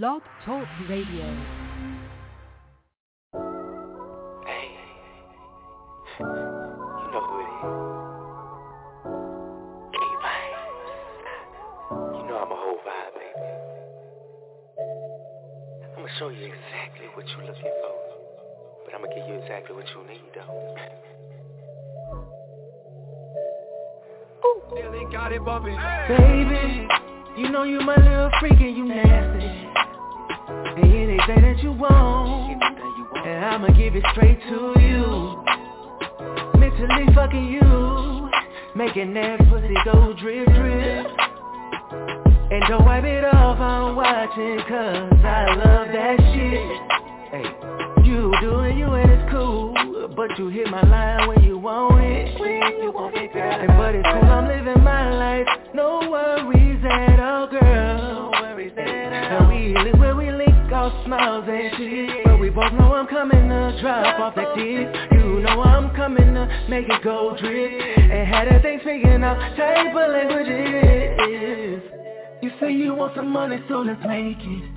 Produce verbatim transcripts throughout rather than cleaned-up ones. Blog Talk Radio. Hey, you know who it is. K-Vibe. You know I'm a whole vibe, baby. I'm gonna show you exactly what you're looking for, but I'm gonna give you exactly what you need, though. Ooh, yeah, they got it bumping, hey. Baby. You know you my little freak and you nasty, and anything that you want, and I'ma give it straight to you. Mentally fucking you, making that pussy go drip drip. And don't wipe it off, I'm watching, cause I love that shit. Hey, you doing you and it's cool, but you hit my line when you want it. When you want it, girl. And but it's cool, I'm living my life, no worries at all, girl. No worries at all. We live where we link our smiles and shit, but we both know I'm coming to drop off that dick. You know I'm coming to make it go drip, and had that thing speaking out table languages. You say you want some money, so let's make it.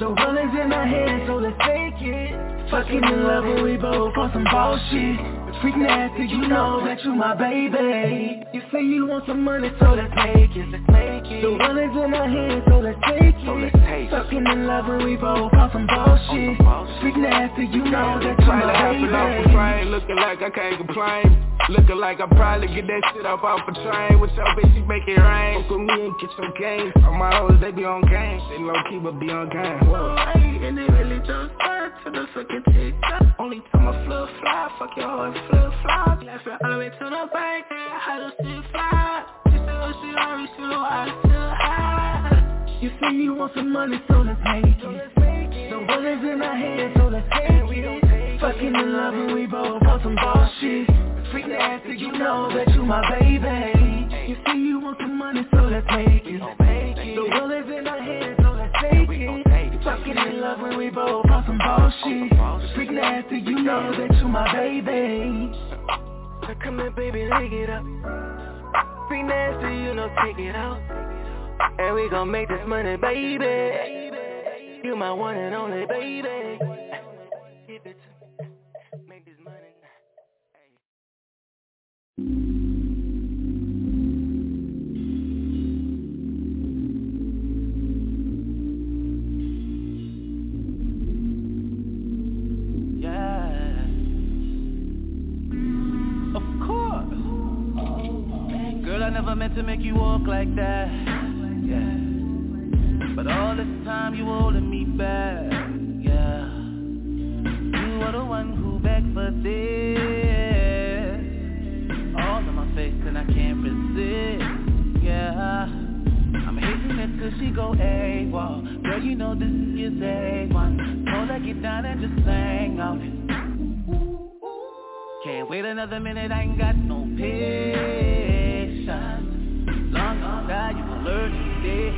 The running's in my head, so let's take it. Fucking in love, and we both on some bullshit. Freak nasty, you know that you my baby. You say you want some money, so let's make it. Let's make it. The running's in my head, so let's take it. So let's take it. Fucking in love and we both on some bullshit. Freak nasty, you know that you my baby. Trying to looking like I can't complain. Looking like I probably get that shit up off a train. With your bitch, you make it rain. Fuck with me and get your game. All my hoes, they be on game. They low key, but be on game. Whoa, and they really just burn to the fucking TikTok. Only time I fluff fly, fuck your hoes. Flip-flop, laughing all the way to the bank, and how to still fly. She said, oh, she already still, I still high. You say you want some money, so let's make it. The one is in my head, so let's take it. Fucking in love and we both on some bullshit. Freak nasty, you know that you my baby. You say you want some money, so let's make it. The one is in my head, so let's take it. Fucking in love when we both on some bullshit. Freak nasty, you know that you my baby. So come here, baby, lick it up. Freak nasty, you know, take it out. And we gon' make this money, baby. You my one and only, baby. Give it to me. Make this money. Hey. Girl, I never meant to make you walk like that, yeah. But all this time you holding me back, yeah. You are the one who begged for this, all in my face and I can't resist, yeah. I'm hating it cause she go AWOL. Girl, you know this is A one. Told her get down and just hang out. Can't wait another minute, I ain't got no patience. Long as I you alert today.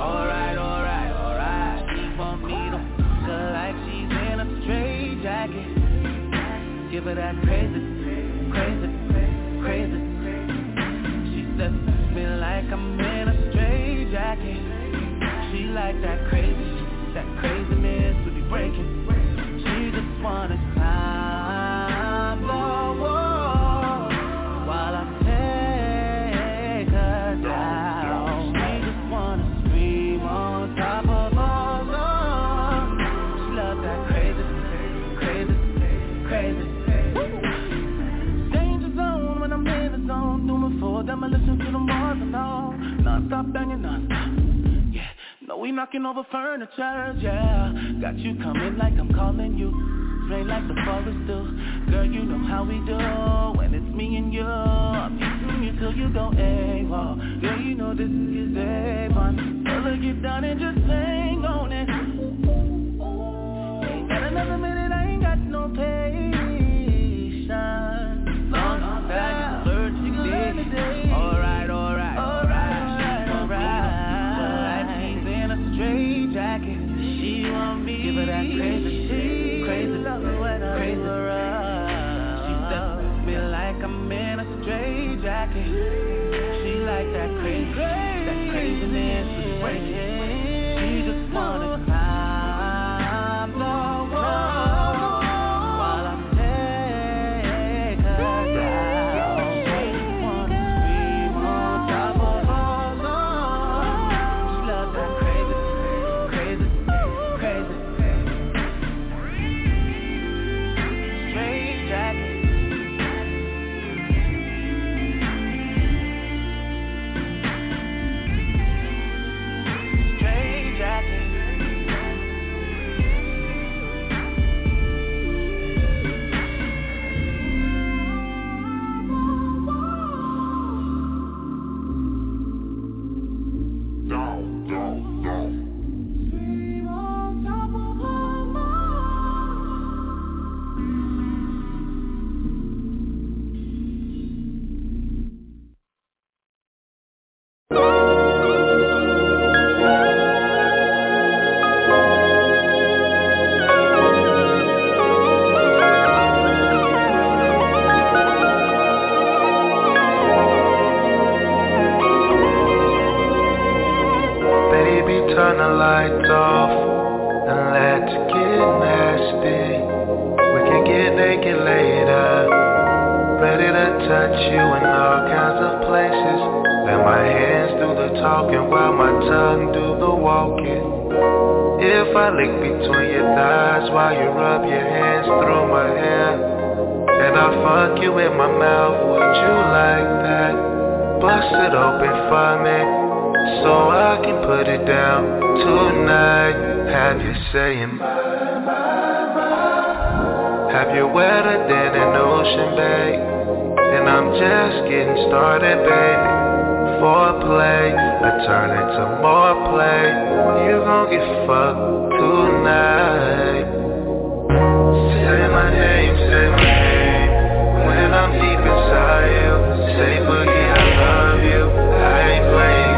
Alright, alright, alright. She want me to feel like she's in a straight jacket. Give her that crazy, crazy, crazy. She says me like I'm in a straight jacket. She like that crazy, that craziness would be breaking. She just wanna climb the wall. I'ma listen to them bars and all. Non-stop banging on. Yeah, no, we knocking over furniture, yeah. Got you coming like I'm calling you. Rain like the forest do. Girl, you know how we do. When it's me and you, I'm hitting you till you go AWOL. Girl, you know this is A one. Girl, get down and just hang on it. Ain't got another minute, I ain't got no patience. Long time. Alright, alright, alright, alright. She's in a straight jacket. She want me. Give her that crazy shit, crazy love, crazy rush. She does me like I'm in a straight jacket. She like that crazy, that craziness is breaking. She just wanna cry. lights off and let's get nasty. We can get naked later. Ready to touch you in all kinds of places. Let my hands do the talking while my tongue do the walking. If I lick between your thighs while you rub your hands through my hair, and I fuck you in my mouth, would you like that? Bust it open for me so I can put it down tonight. Have you saying bye, bye, bye. Have you wetter than an ocean, babe? And I'm just getting started, baby. Foreplay, I turn into more play. You gon' get fucked tonight. Say my name, say my name. When I'm deep inside you, say boogie, I love you. I ain't playing.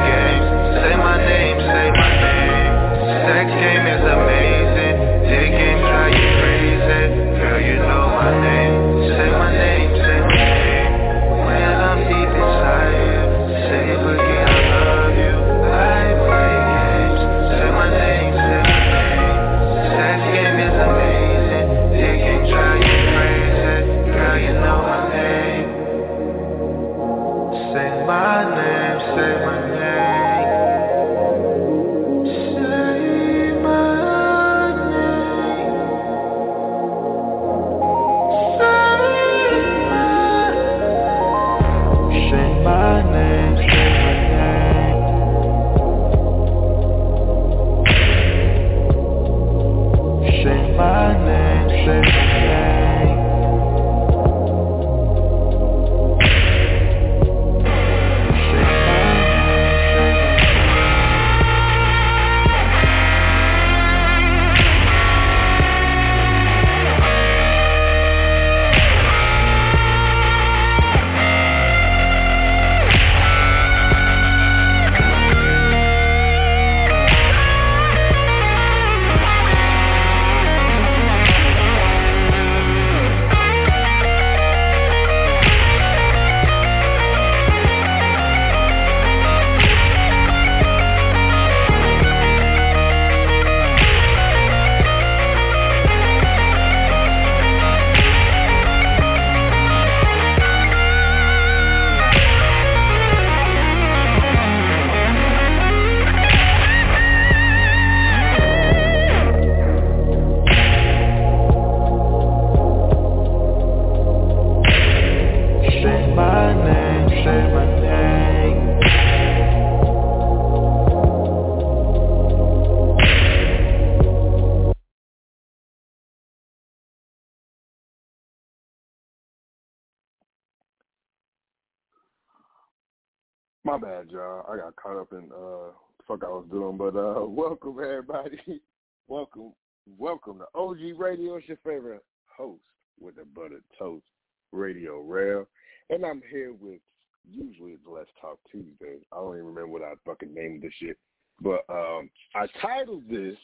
My bad, y'all. I got caught up in uh the fuck I was doing, but uh, welcome everybody. welcome, welcome to O G Radio. It's your favorite host with the buttered toast, Radio Rail, and I'm here with usually it's Let's Talk Tuesday. I don't even remember what I fucking named this shit, but um, I titled this.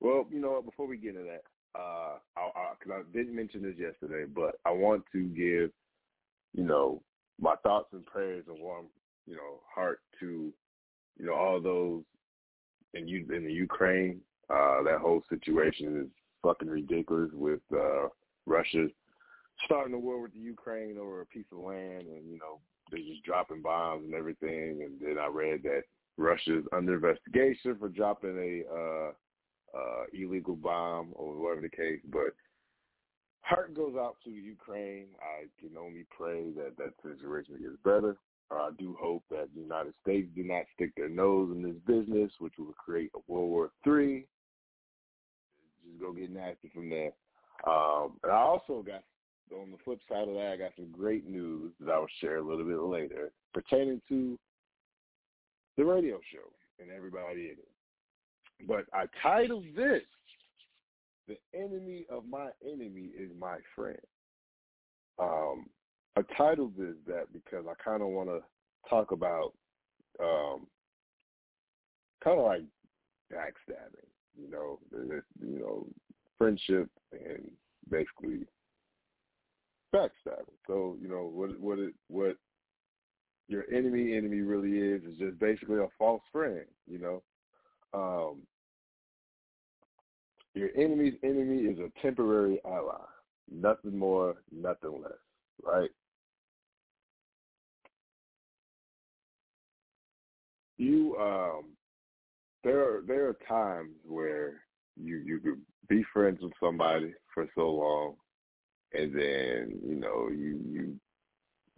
Well, you know what? Before we get into that, uh, because I, I, I didn't mention this yesterday, but I want to give you know my thoughts and prayers and warm. You know, heart to, you know, all those in you in the Ukraine. Uh, that whole situation is fucking ridiculous with uh, Russia starting a war with the Ukraine over a piece of land, and you know they're just dropping bombs and everything. And then I read that Russia's under investigation for dropping a uh, uh, illegal bomb or whatever the case, but. Heart goes out to Ukraine. I can only pray that that situation gets better. Uh, I do hope that the United States do not stick their nose in this business, which will create a World War Three. Just go get nasty from there. Um, and I also got, on the flip side of that, I got some great news that I will share a little bit later pertaining to the radio show and everybody in it. But I titled this, The Enemy of My Enemy is My Friend. Um, I titled this that because I kind of want to talk about um, kind of like backstabbing, you know, you know, friendship and basically backstabbing. So, you know, what what it, what your enemy enemy really is is just basically a false friend, you know. Um, Your enemy's enemy is a temporary ally. Nothing more, nothing less, right? You, um, there are, there are times where you, you could be friends with somebody for so long, and then, you know, you, you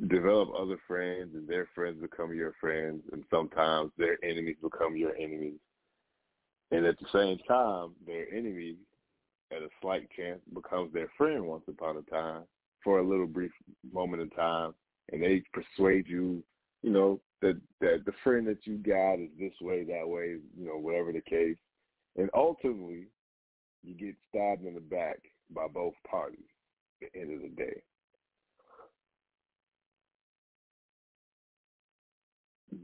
develop other friends, and their friends become your friends, and sometimes their enemies become your enemies. And at the same time, their enemy, at a slight chance, becomes their friend once upon a time for a little brief moment in time, and they persuade you, you know, that, that the friend that you got is this way, that way, you know, whatever the case. And ultimately, you get stabbed in the back by both parties at the end of the day.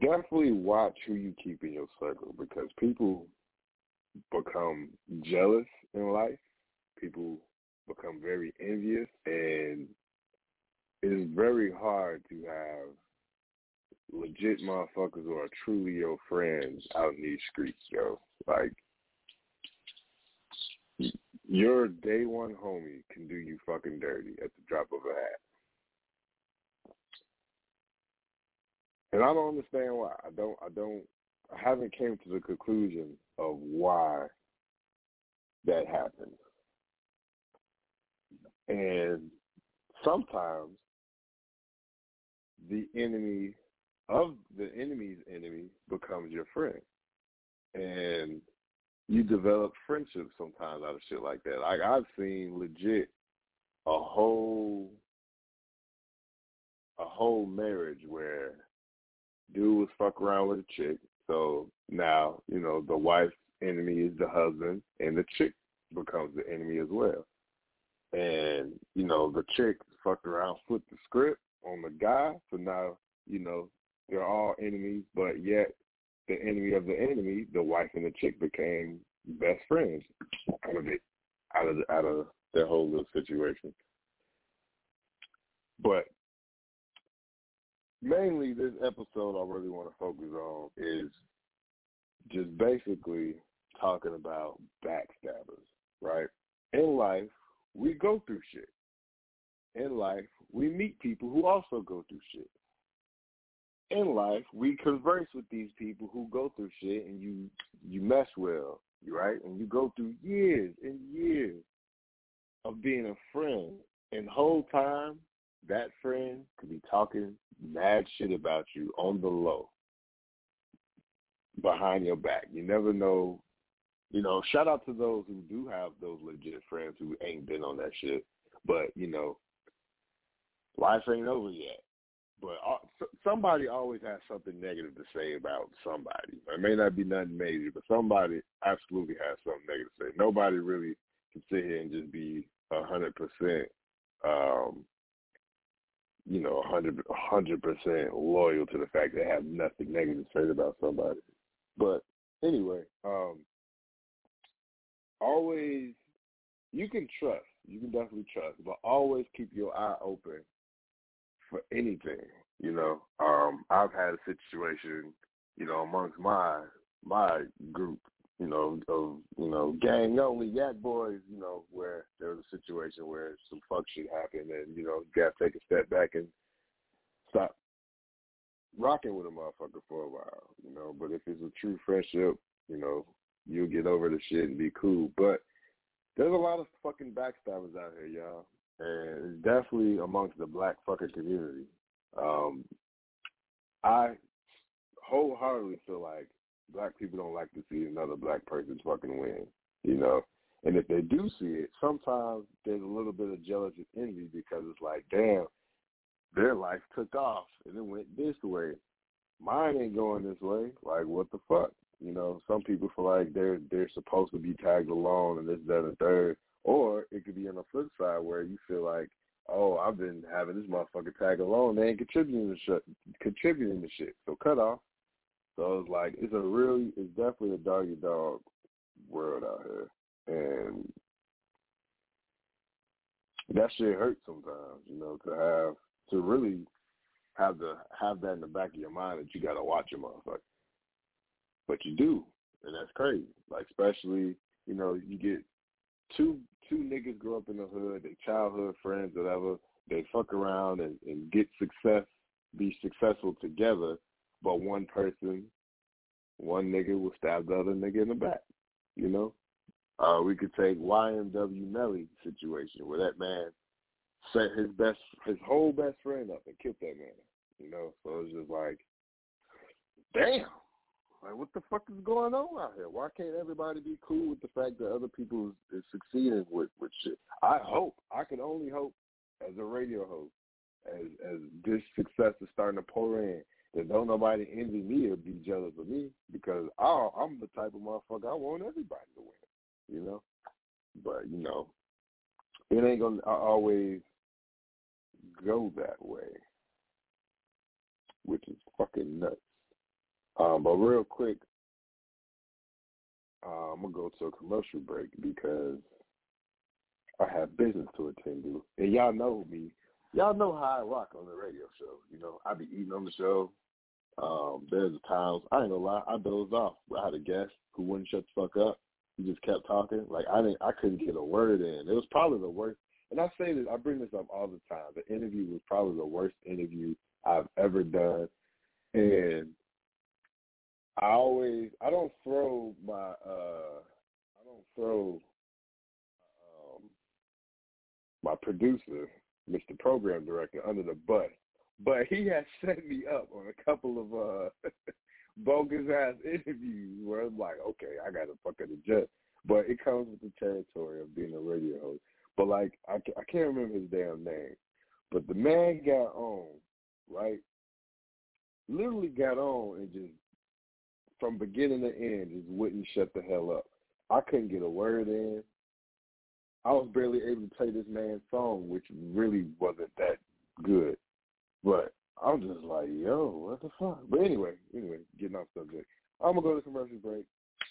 Definitely watch who you keep in your circle, because people become jealous in life. People become very envious, and it's very hard to have legit motherfuckers who are truly your friends out in these streets, yo. Like, your day one homie can do you fucking dirty at the drop of a hat. And I don't understand why. I don't, I don't, I haven't came to the conclusion of why that happens. And sometimes the enemy of the enemy's enemy becomes your friend. And you develop friendships sometimes out of shit like that. Like, I've seen legit a whole, a whole marriage where dude was fuck around with a chick. So now, you know, the wife's enemy is the husband, and the chick becomes the enemy as well. And, you know, the chick fucked around, flipped the script on the guy. So now, you know, they're all enemies, but yet the enemy of the enemy, the wife and the chick, became best friends out of it, out of, out of their whole little situation. But mainly this episode I really want to focus on is just basically talking about backstabbers, right? In life, we go through shit. In life, we meet people who also go through shit. In life, we converse with these people who go through shit, and you, you mesh well, right? And you go through years and years of being a friend, and the whole time, that friend could be talking mad shit about you on the low, behind your back. You never know. You know, shout out to those who do have those legit friends who ain't been on that shit. But, you know, life ain't over yet. But uh, somebody always has something negative to say about somebody. It may not be nothing major, but somebody absolutely has something negative to say. Nobody really can sit here and just be one hundred percent um, you know, one hundred percent loyal to the fact they have nothing negative to say about somebody. But anyway, um, always, you can trust, you can definitely trust, but always keep your eye open for anything, you know. Um, I've had a situation, you know, amongst my my group, you know, of, you know, gang only yak boys, you know, where there was a situation where some fuck shit happened, and, you know, you got to take a step back and stop rocking with a motherfucker for a while, you know. But if it's a true friendship, you know, you'll get over the shit and be cool. But there's a lot of fucking backstabbers out here, y'all, and definitely amongst the black fucking community. Um, I wholeheartedly feel like black people don't like to see another black person fucking win, you know. And if they do see it, sometimes there's a little bit of jealousy and envy, because it's like, damn, their life took off and it went this way. Mine ain't going this way. Like, what the fuck? You know, some people feel like they're they're supposed to be tagged along and this, that, and third. Or it could be on the flip side where you feel like, oh, I've been having this motherfucker tag along. They ain't contributing to shit, contributing to shit. So cut off. So it's like, it's a really, it's definitely a doggy dog world out here. And that shit hurts sometimes, you know, to have, to really have the, have that in the back of your mind that you got to watch a motherfucker. But you do, and that's crazy. Like, especially, you know, you get two two niggas grow up in the hood, they childhood friends, whatever. They fuck around and, and get success, be successful together, but one person, one nigga will stab the other nigga in the back, you know? Uh, we could take Y N W Melly situation where that man set his best, his whole best friend up and killed that man, you know? So it was just like, damn, like what the fuck is going on out here? Why can't everybody be cool with the fact that other people is, is succeeding with, with shit? I hope, I can only hope as a radio host, as as this success is starting to pour in, that don't nobody envy me or be jealous of me because I, I'm the type of motherfucker I want everybody to win, you know? But, you know, it ain't going to always go that way, which is fucking nuts. Um, but real quick, uh, I'm going to go to a commercial break because I have business to attend to. And y'all know me. Y'all know how I rock on the radio show. You know, I be eating on the show. Um, there's times, I ain't gonna lie, I dozed off. I had a guest who wouldn't shut the fuck up. He just kept talking. Like, I didn't, I couldn't get a word in. It was probably the worst. And I say this, I bring this up all the time. The interview was probably the worst interview I've ever done. And I always, I don't throw my, uh, I don't throw, my producer, Mister Program Director, under the bus, but he has set me up on a couple of uh, bogus-ass interviews where I'm like, okay, I got to fucking adjust, but it comes with the territory of being a radio host, but like, I, I can't remember his damn name, but the man got on, right, literally got on and just, from beginning to end, just wouldn't shut the hell up. I couldn't get a word in. I was barely able to play this man's song, which really wasn't that good. But I'm just like, yo, what the fuck? But anyway, anyway, getting off subject. I'm going to go to commercial break.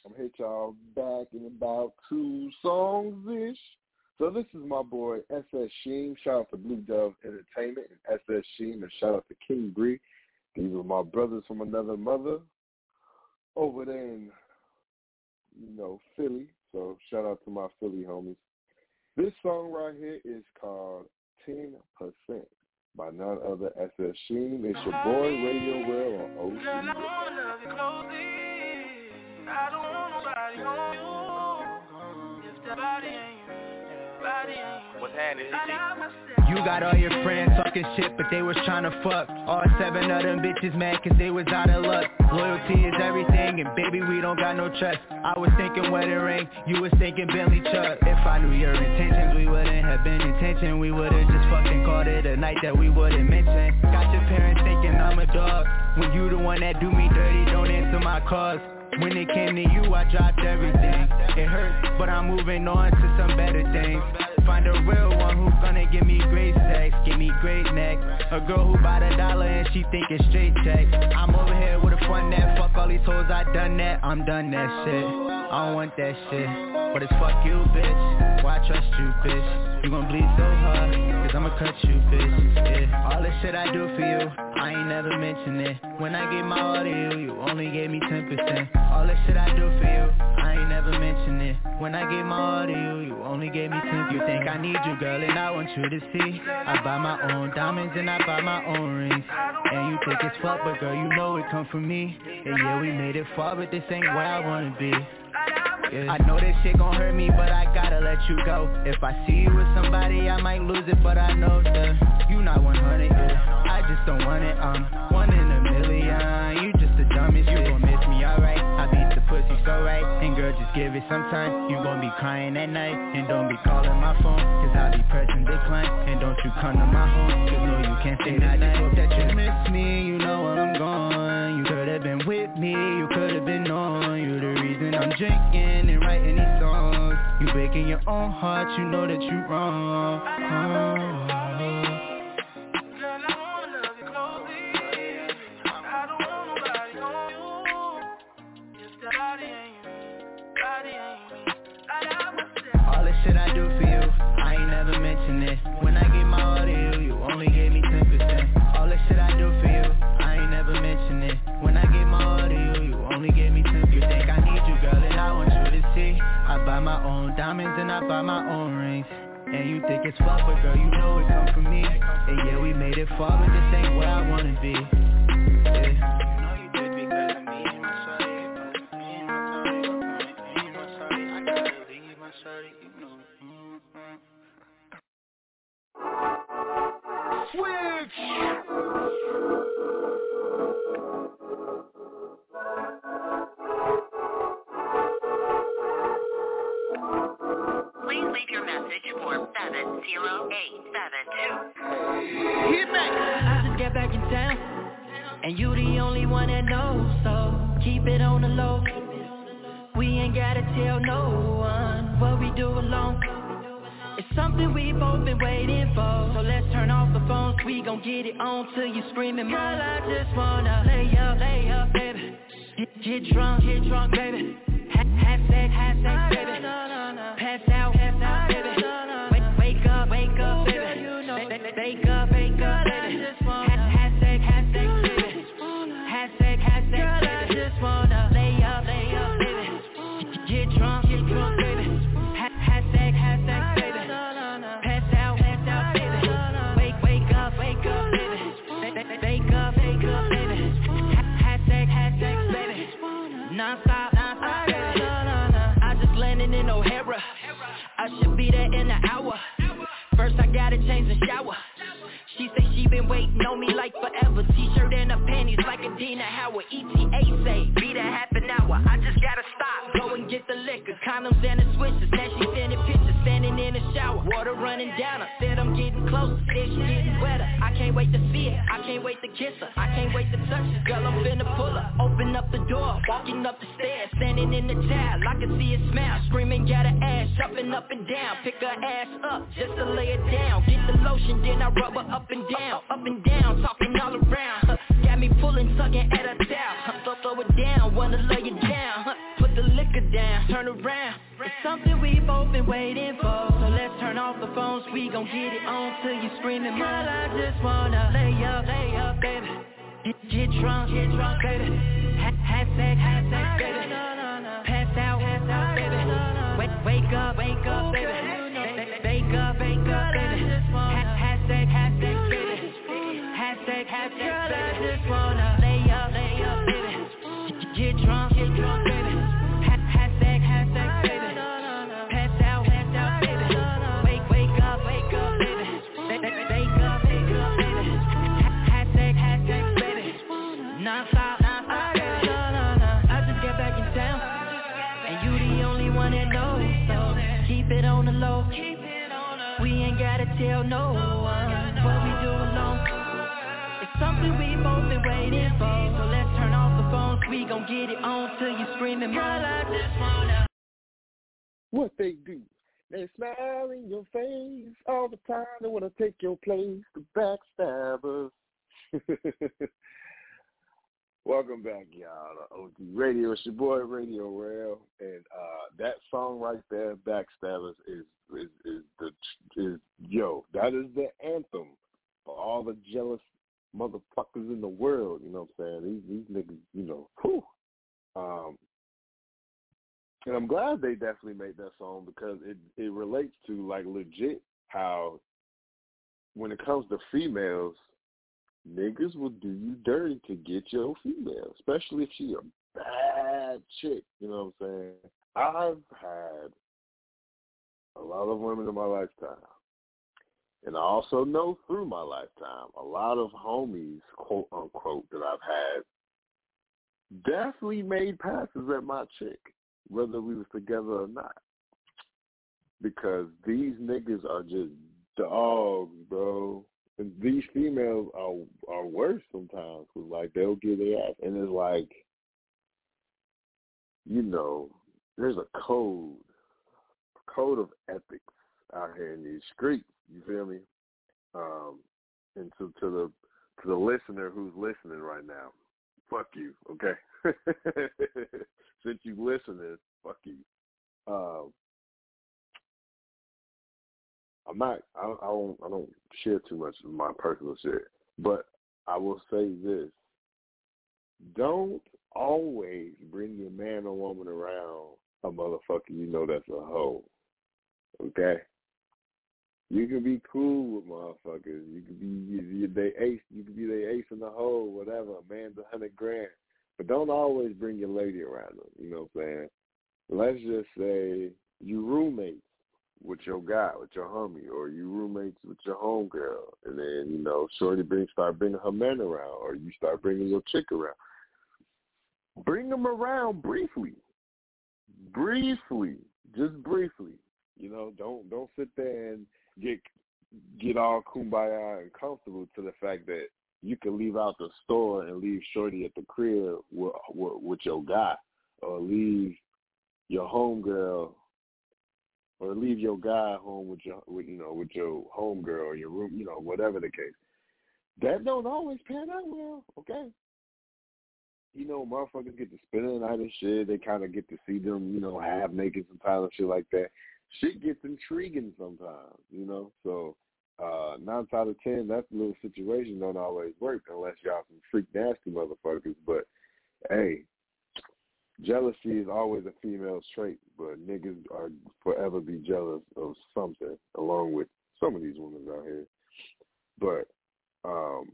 I'm going to hit y'all back in about two songs-ish. So this is my boy, S S. Sheen. Shout out to Blue Dove Entertainment and S S. Sheen. And shout out to King Bree. These are my brothers from another mother over there in, you know, Philly. So shout out to my Philly homies. This song right here is called ten percent by none other S S. Sheen. It's your boy, Radio Rail on O G. Girl, I don't love you closely. I don't want nobody on you. If the body ain't you, the body ain't you. What's happening? I love myself. You got all your friends talking shit, but they was tryna fuck. All seven of them bitches mad cause they was out of luck. Loyalty is everything and baby we don't got no trust. I was thinking wedding ring, you was thinking Bentley truck. If I knew your intentions, we wouldn't have been in tension. We would've just fucking called it a night that we wouldn't mention. Got your parents thinking I'm a dog. When you the one that do me dirty, don't answer my calls. When it came to you, I dropped everything. It hurts, but I'm moving on to some better things. Find a real one who's gonna give me great sex, give me great neck. A girl who bought a dollar and she thinking straight check. I'm over here with a fun net, fuck all these hoes, I done that. I'm done that shit, I don't want that shit. But it's fuck you, bitch, why I trust you, bitch. You gon' bleed so hard, cause I'ma cut you, bitch, yeah. All this shit I do for you, I ain't never mention it. When I gave my all to you, you only gave me ten percent. All this shit I do for you, I ain't never mention it. When I gave my all to you, you only gave me ten percent. You think I need you, girl, and I want you to see. I buy my own diamonds and I buy my own rings. And you think it's fuck, but girl, you know it come from me. And yeah, we made it far, but this ain't where I wanna be. Yeah. I know this shit gon' hurt me, but I gotta let you go. If I see you with somebody, I might lose it, but I know that you not one hundred, yeah. I just don't want it, I'm one in a million. You just the dumbest, you gon' miss me, alright. I beat the pussy so right, and girl, just give it some time. You gon' be crying at night, and don't be calling my phone, cause I be pressing decline. And don't you come to my home, cause no, you can't stay tonight. I just hope that you miss me, you know I'm gone. You could've been with me, you could've been on. You the reason I'm drinking and writing these songs. You breaking your own heart, you know that you wrong. Oh. Shit I do for you, I ain't never mention it. When I gave my all to you, you only gave me ten percent. All the shit I do for you, I ain't never mention it. When I gave my all to you, you only gave me ten percent. You think I need you, girl, and I want you to see. I buy my own diamonds and I buy my own rings. And you think it's fun, but girl, you know it come from me. And yeah, we made it far, but this ain't where I wanna be. Yeah. And you the only one that knows, so keep it on the low. We ain't gotta tell no one what we do alone. It's something we both been waiting for, so let's turn off the phones. We gon' get it on till you screaming, girl, I just wanna lay up, lay up, baby. Get, get drunk, get drunk, baby. Have, have sex, have sex, baby. Pass out, pass out, baby. Wake, wake up, wake up, baby. Wake up, wake up, baby. Change and shower. She say she been waiting on me like forever. T-shirt and her panties like a Dina Howard. E T A say, be that half an hour. I just gotta stop, go and get the liquor. Condoms and the switches. Now she sending pictures, standing in the shower. Water running down her. Said I'm getting closer. Said she getting wetter. I can't wait to see her. I can't wait to kiss her. I can't wait to touch her. Girl, I'm finna pull her. Open up the door. Walking up the stairs. Standing in the towel. I can see her smile. Screaming at her ass. Up and up and down. Pick her ass up just to lay it down. Get the lotion, then I rub her up and down. Up and down. Talking all around. Huh. Got me pulling, tugging at her towel. Huh. So throw it down. Wanna lay it down. Huh. Put the liquor down. Turn around. It's something we both been waiting for, so let's turn off the phones. We gon' get it on till you screaming, girl, I just wanna lay up, lay up, baby. Get, get drunk, get drunk, baby. Have, have sex, have sex, baby. Pass out, pass out, baby. Wake, wake up, wake up, baby. Wake up, wake up, baby. Have, have sex, have sex, baby. Have sex, have sex, baby. I just wanna lay up, lay up, baby. Get drunk, get drunk, baby. Tell no one what we do alone. It's something we both been waiting for, so let's turn off the phones. We gon' get it on till you screaming, girl, I just wanna. What they do? They smile in your face all the time. They wanna take your place, the backstabbers. Welcome back, y'all, to O G Radio. It's your boy, Radio Rail, and uh, that song right there, Backstabbers, is is is the is yo. That is the anthem for all the jealous motherfuckers in the world. You know what I'm saying? These these niggas, you know. Whew. Um, and I'm glad they definitely made that song because it it relates to like legit how when it comes to females. Niggas will do you dirty to get your female, especially if she a bad chick. You know what I'm saying? I've had a lot of women in my lifetime. And I also know through my lifetime, a lot of homies, quote unquote, that I've had definitely made passes at my chick, whether we was together or not. Because these niggas are just dogs, bro. And these females are are worse sometimes because, like, they'll get their ass. And it's like, you know, there's a code, a code of ethics out here in these streets. You feel me? Um, and so to the to the listener who's listening right now, fuck you, okay? Since you listening, fuck you. Um, I'm not. I, I don't. I don't share too much of my personal shit, but I will say this: don't always bring your man or woman around a motherfucker you know that's a hoe. Okay? You can be cool with motherfuckers. You can be they ace. You can be they ace in the hole, whatever. A man's a hundred grand, but don't always bring your lady around them. You know what I'm saying? Let's just say you roommates with your guy, with your homie, or you roommates with your homegirl, and then you know, shorty bring start bringing her man around, or you start bringing your chick around. Bring them around briefly, briefly, just briefly. You know, don't don't sit there and get get all kumbaya and comfortable to the fact that you can leave out the store and leave shorty at the crib with, with, with your guy, or leave your homegirl, or leave your guy home with your with, you know with your homegirl or your room, you know, whatever the case. That don't always pan out well, okay? You know, motherfuckers get to spending the night and shit. They kind of get to see them, you know, half naked sometimes and shit like that. Shit gets intriguing sometimes, you know. So uh, nine out of ten, that little situation don't always work unless y'all some freak nasty motherfuckers. But hey, jealousy is always a female's trait, but niggas are forever be jealous of something, along with some of these women out here. But um,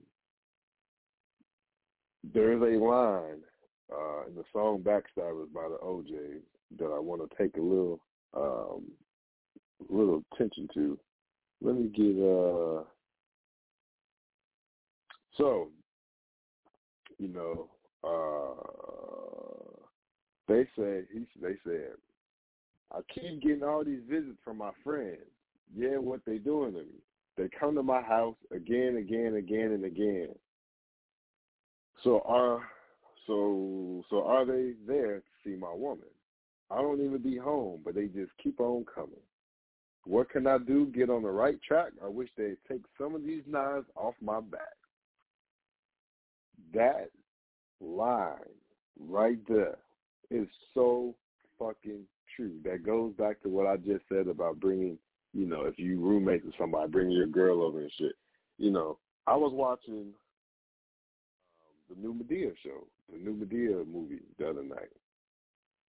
there is a line uh, in the song "Backstabbers" by the O J's that I want to take a little. Um, little attention to. Let me get uh. So, you know, uh, they say he. They said, I keep getting all these visits from my friends. Yeah, what they doing to me? They come to my house again, again, again, and again. So are so so are they there to see my woman? I don't even be home, but they just keep on coming. What can I do? Get on the right track? I wish they'd take some of these knives off my back. That line right there is so fucking true. That goes back to what I just said about bringing, you know, if you roommate with somebody, bring your girl over and shit. You know, I was watching um, the new Madea show, the new Madea movie the other night.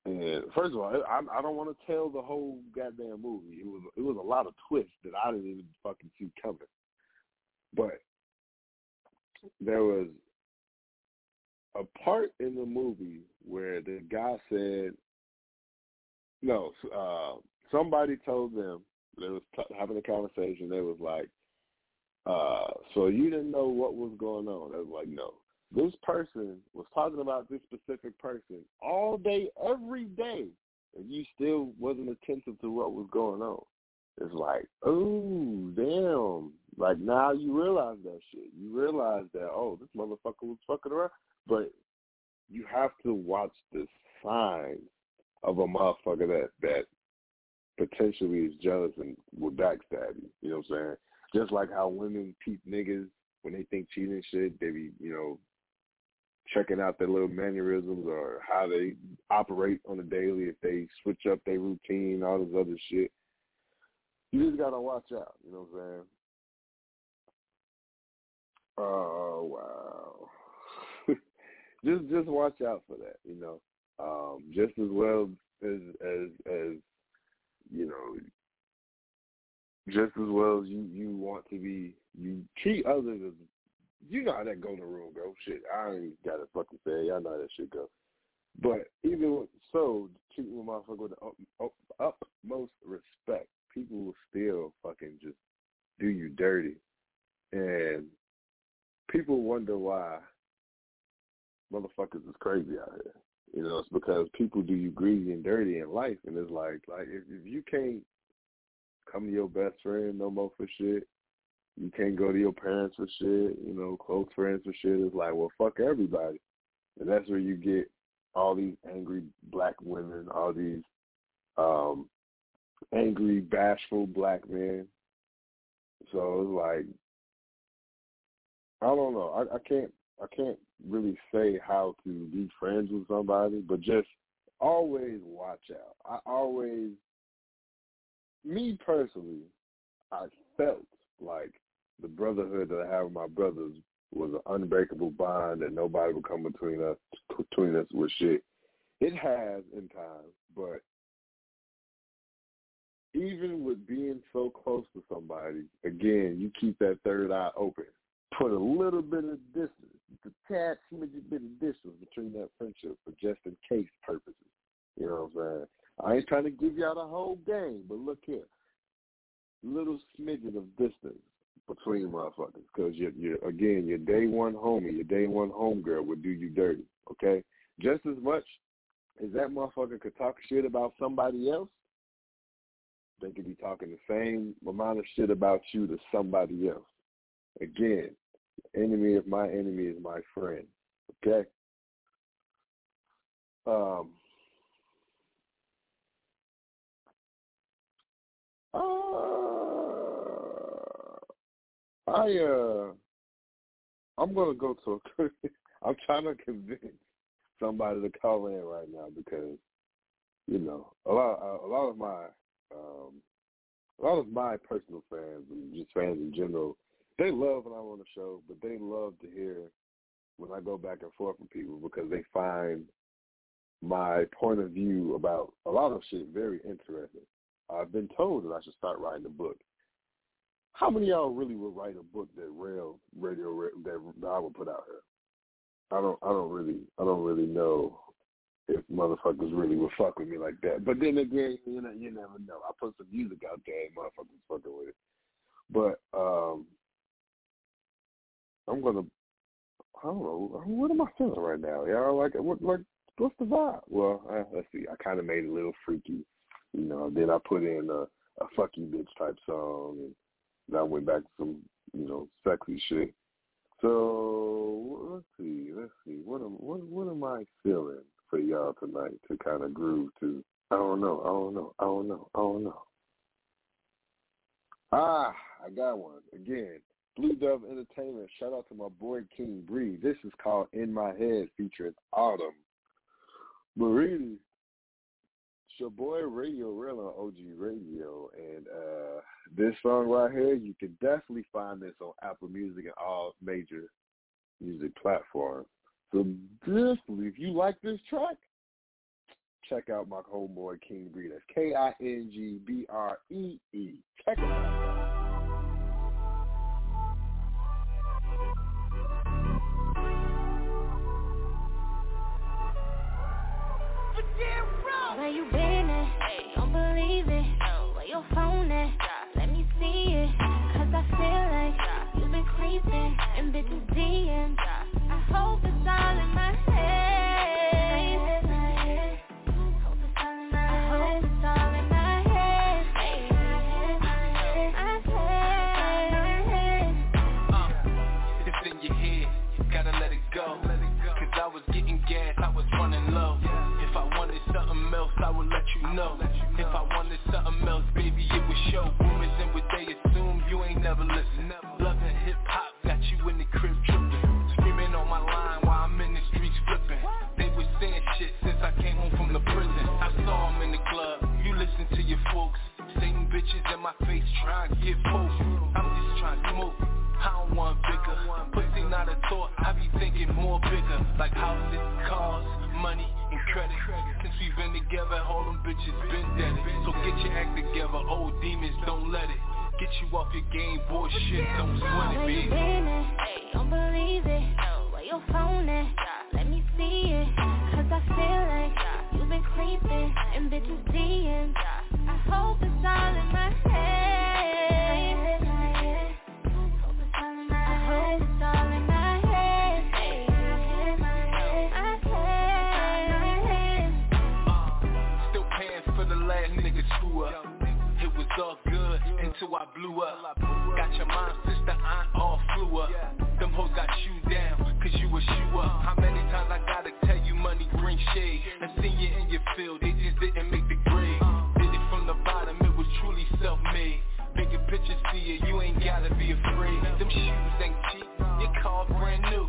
And first of all, I, I don't want to tell the whole goddamn movie. It was it was a lot of twists that I didn't even fucking see coming. But there was a part in the movie where the guy said, no, uh, somebody told them, they was t- having a conversation, they was like, uh, so you didn't know what was going on. They was like, no. This person was talking about this specific person all day, every day, and you still wasn't attentive to what was going on. It's like, oh, damn. Like, now you realize that shit. You realize that, oh, this motherfucker was fucking around. But you have to watch the signs of a motherfucker that, that potentially is jealous and will backstab you. You know what I'm saying? Just like how women peep niggas when they think cheating shit, they be, you know, checking out their little mannerisms or how they operate on the daily, if they switch up their routine, all this other shit. You just got to watch out, you know what I'm saying? Oh, wow. just just watch out for that, you know. Um, just as well as, as, as, you know, just as well as you, you want to be, you treat others as, you know how that golden rule go. Shit, I ain't got to fucking say. Y'all know how that shit go. But even so, treating a motherfucker with the up, up, utmost respect, people will still fucking just do you dirty. And people wonder why motherfuckers is crazy out here. You know, it's because people do you greedy and dirty in life. And it's like, like if, if you can't come to your best friend no more for shit, you can't go to your parents for shit, you know, close friends for shit. It's like, well, fuck everybody. And that's where you get all these angry black women, all these um, angry, bashful black men. So it's like, I don't know. I, I can't I can't really say how to be friends with somebody, but just always watch out. I always, me personally, I felt like the brotherhood that I have with my brothers was an unbreakable bond that nobody would come between us, between us with shit. It has in time, but even with being so close to somebody, again, you keep that third eye open. Put a little bit of distance, detach a little bit of distance between that friendship for just in case purposes. You know what I'm saying? I ain't trying to give y'all the whole game, but look here. Little smidgen of distance between motherfuckers because, you're, you're, again, your day one homie, your day one homegirl would do you dirty, okay? Just as much as that motherfucker could talk shit about somebody else, they could be talking the same amount of shit about you to somebody else. Again, the enemy of my enemy is my friend, okay? Um... Uh, I uh, I'm gonna go to a. I'm trying to convince somebody to call in right now because you know a lot, a lot of my, um, a lot of my personal fans and just fans in general, they love when I'm on the show, but they love to hear when I go back and forth with people because they find my point of view about a lot of shit very interesting. I've been told that I should start writing a book. How many of y'all really would write a book that Rail Radio that I would put out here? I don't. I don't really. I don't really know if motherfuckers really would fuck with me like that. But then again, you know, you never know. I put some music out there, and motherfuckers fucking with it. But um, I'm gonna. I don't know. What am I feeling right now, y'all? Like, what, like, what's the vibe? Well, uh, let's see. I kind of made it a little freaky. You know, then I put in a, a fuck you bitch type song, and then I went back to some, you know, sexy shit. So let's see, let's see, what am what what am I feeling for y'all tonight to kind of groove to? I don't know, I don't know, I don't know, I don't know. Ah, I got one again. Blue Dove Entertainment. Shout out to my boy King Bree. This is called In My Head, featuring Autumn Marie. Your boy Radio Rail on O G Radio, and uh, this song right here, you can definitely find this on Apple Music and all major music platforms. So definitely, if you like this track, check out my homeboy King Bree. That's K I N G B R E E. Check it out. Where you been at? Hey. Don't believe it. No. Where your phone at? Yeah. Let me see it. Cause I feel like yeah. you've been creeping and bitches D Ms. Yeah. I hope it's all in my head. My head. Hope it's all in my head. I hope it's all in my head. My head. My head. It's in your head. You gotta let it go. Let it go. Cause I was getting gas. I was running low. If I wanted something else, I would let you know. If I wanted something else, baby, it would show. Rumors and what they assume, you ain't never listen. Loving hip-hop, got you in the crib tripping. Screaming on my line while I'm in the streets flipping. They was saying shit since I came home from the prison. I saw them in the club, you listen to your folks. Same bitches in my face, trying to get folks. I'm just trying to smoke. I don't want bigger. Pussy not a thought, I be thinking more bigger. Like houses, cars, money, and credit. Since we've been together, all them bitches been dead. So get your act together, old demons, don't let it get you off your game, bullshit, don't sweat it, bitch. Hey, don't believe it, where your phone at? Let me see it, cause I feel like you've been creeping and bitches D Ms. I hope it's all in my head. I hope it's all in my head. My head. Uh, still paying for the last nigga screw up. It was all good until I blew up. Got your mom, sister, aunt, all flew up. Them hoes got you down, cause you a shoe up. How many times I gotta tell you money bring shade? I seen you in your field, they just didn't make the grade. Did it from the bottom, it was truly self-made. Bigger picture to you, you ain't gotta be afraid. Them shoes ain't cheap, your car brand new.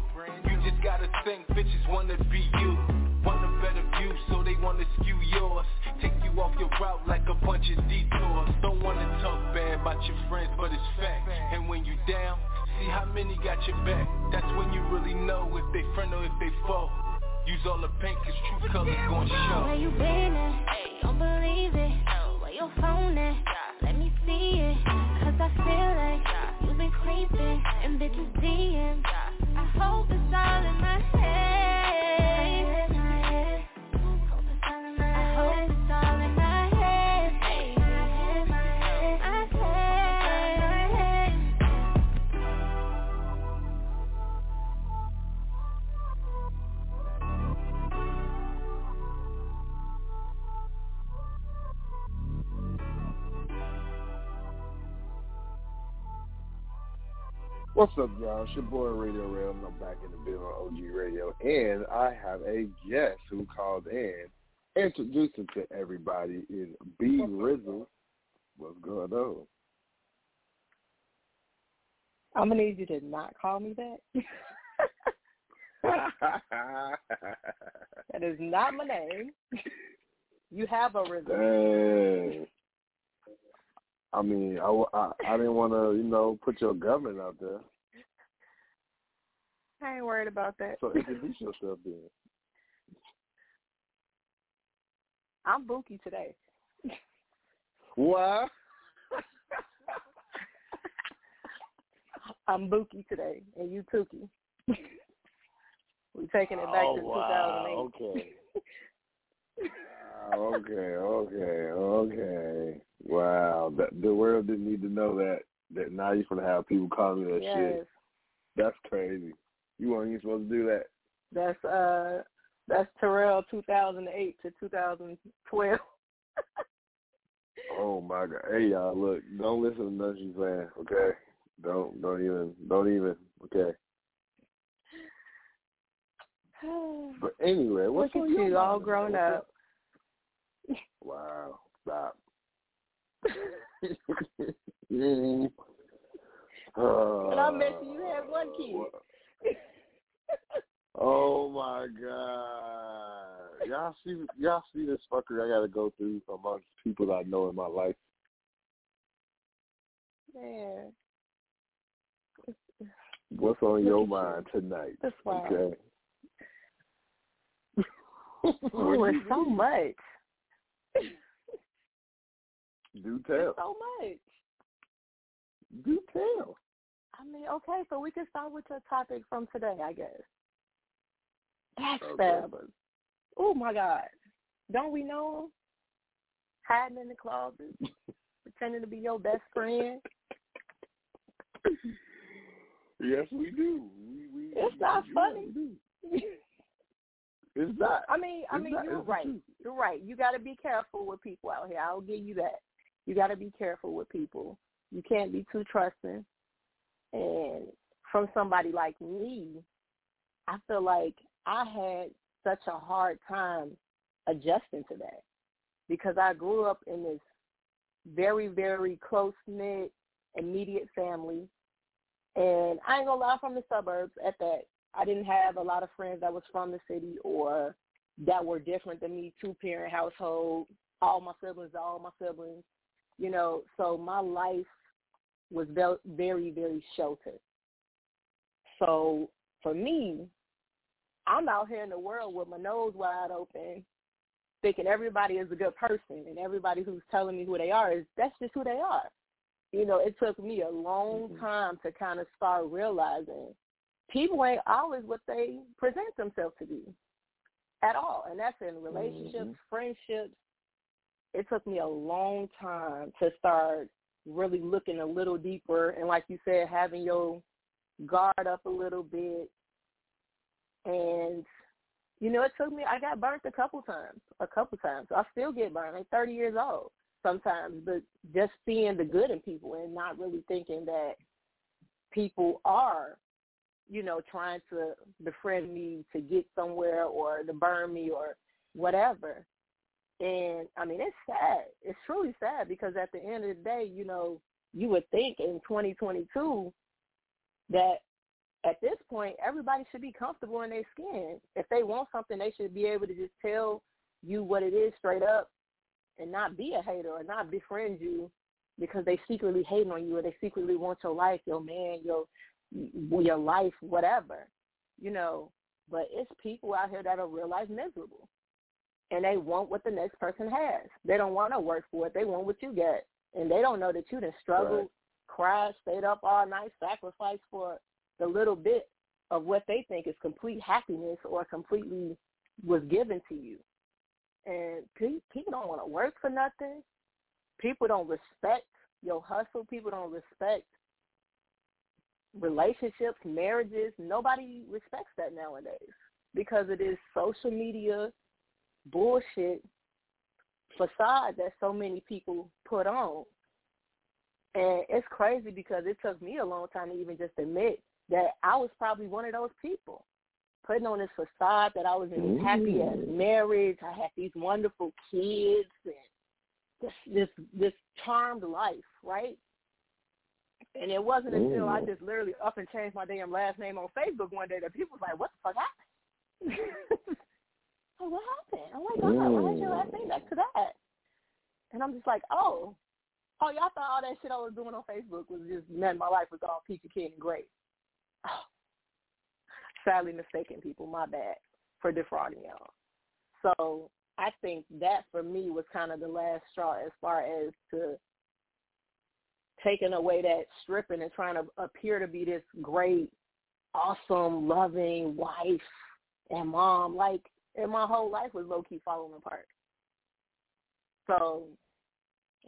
You just gotta think, bitches wanna be you. Want a better view, so they wanna skew yours. Take you off your route like a bunch of detours. Don't wanna talk bad about your friends, but it's fact. And when you down, see how many got your back. That's when you really know if they friend or if they foe. Use all the paint, cause true colors gon' show. Where you been at? Don't believe it. Where your phone at? bitches D Ms. I hope it's all in my head. I hope it's all in my head. I What's up, y'all? It's your boy Radio Rail, and I'm back in the building on O G Radio, and I have a guest who called in, introducing to everybody is B Rizzle. What's going on? I'm gonna need you to not call me that. That is not my name. You have a Rizzle. Uh... I mean, I, I, I didn't want to, you know, put your government out there. I ain't worried about that. So introduce yourself then. I'm Bookie today. What? I'm Bookie today, and you Tookie. We're taking it back oh, to wow. two thousand eight. Okay. Okay, okay, okay. Wow, that, the world didn't need to know that. That now you're gonna have people call me that yes. shit. That's crazy. You weren't even supposed to do that. That's uh, that's Terrell two thousand eight to two thousand twelve. Oh my God! Hey y'all, look, don't listen to nothing she's saying. Okay, don't, don't even, don't even. Okay. But anyway, what's look at you all grown up. up? Wow, stop. When I met you, you had one kid. Oh my God. Y'all see y'all see this fucker I gotta go through amongst people I know in my life. Man. What's on your mind tonight? That's wild. Okay. Ooh, it's so much. Do tell. So much. Do tell. I mean, okay, so we can start with your topic from today, I guess. Backstabbers. Okay. Oh my God! Don't we know them? Hiding in the closet, pretending to be your best friend. Yes, we do. We, we, it's we, not we, funny. We do. It's not. I mean, I mean, not, you're right. You're right. You got to be careful with people out here. I'll give you that. You got to be careful with people. You can't be too trusting. And from somebody like me, I feel like I had such a hard time adjusting to that because I grew up in this very, very close-knit, immediate family. And I ain't going to lie, from the suburbs at that. I didn't have a lot of friends that was from the city or that were different than me, two-parent household, all my siblings, all my siblings, you know. So my life was very, very sheltered. So for me, I'm out here in the world with my nose wide open, thinking everybody is a good person, and everybody who's telling me who they are, is that's just who they are. You know, it took me a long mm-hmm. time to kind of start realizing people ain't always what they present themselves to be at all. And that's in relationships, mm-hmm. friendships. It took me a long time to start really looking a little deeper. And like you said, having your guard up a little bit. And, you know, it took me, I got burnt a couple times, a couple times. I still get burnt. I'm thirty years old sometimes, but just seeing the good in people and not really thinking that people are, you know, trying to befriend me to get somewhere or to burn me or whatever. And, I mean, it's sad. It's truly sad because at the end of the day, you know, you would think in twenty twenty-two that at this point everybody should be comfortable in their skin. If they want something, they should be able to just tell you what it is straight up and not be a hater or not befriend you because they secretly hating on you or they secretly want your life, your man, your your life, whatever, you know. But it's people out here that are real life miserable, and they want what the next person has. They don't want to work for it. They want what you get, and they don't know that you done struggled, right. cried, stayed up all night, sacrificed for the little bit of what they think is complete happiness or completely was given to you. And people don't want to work for nothing. People don't respect your hustle. People don't respect relationships, marriages. Nobody respects that nowadays because it is social media bullshit facade that so many people put on. And it's crazy because it took me a long time to even just admit that I was probably one of those people putting on this facade that I was in this happy as marriage. I had these wonderful kids and this, this this charmed life, right? And it wasn't until I just literally up and changed my damn last name on Facebook one day that people was like, what the fuck happened? Like, what happened? I'm like, oh, why is your last name back to that? And I'm just like, oh, oh, y'all thought all that shit I was doing on Facebook was just, man, my life was all peachy keen and great. Oh, sadly mistaken, people, my bad, for defrauding y'all. So I think that for me was kind of the last straw as far as to taking away that stripping and trying to appear to be this great, awesome, loving wife and mom. Like, and my whole life was low-key falling apart. So,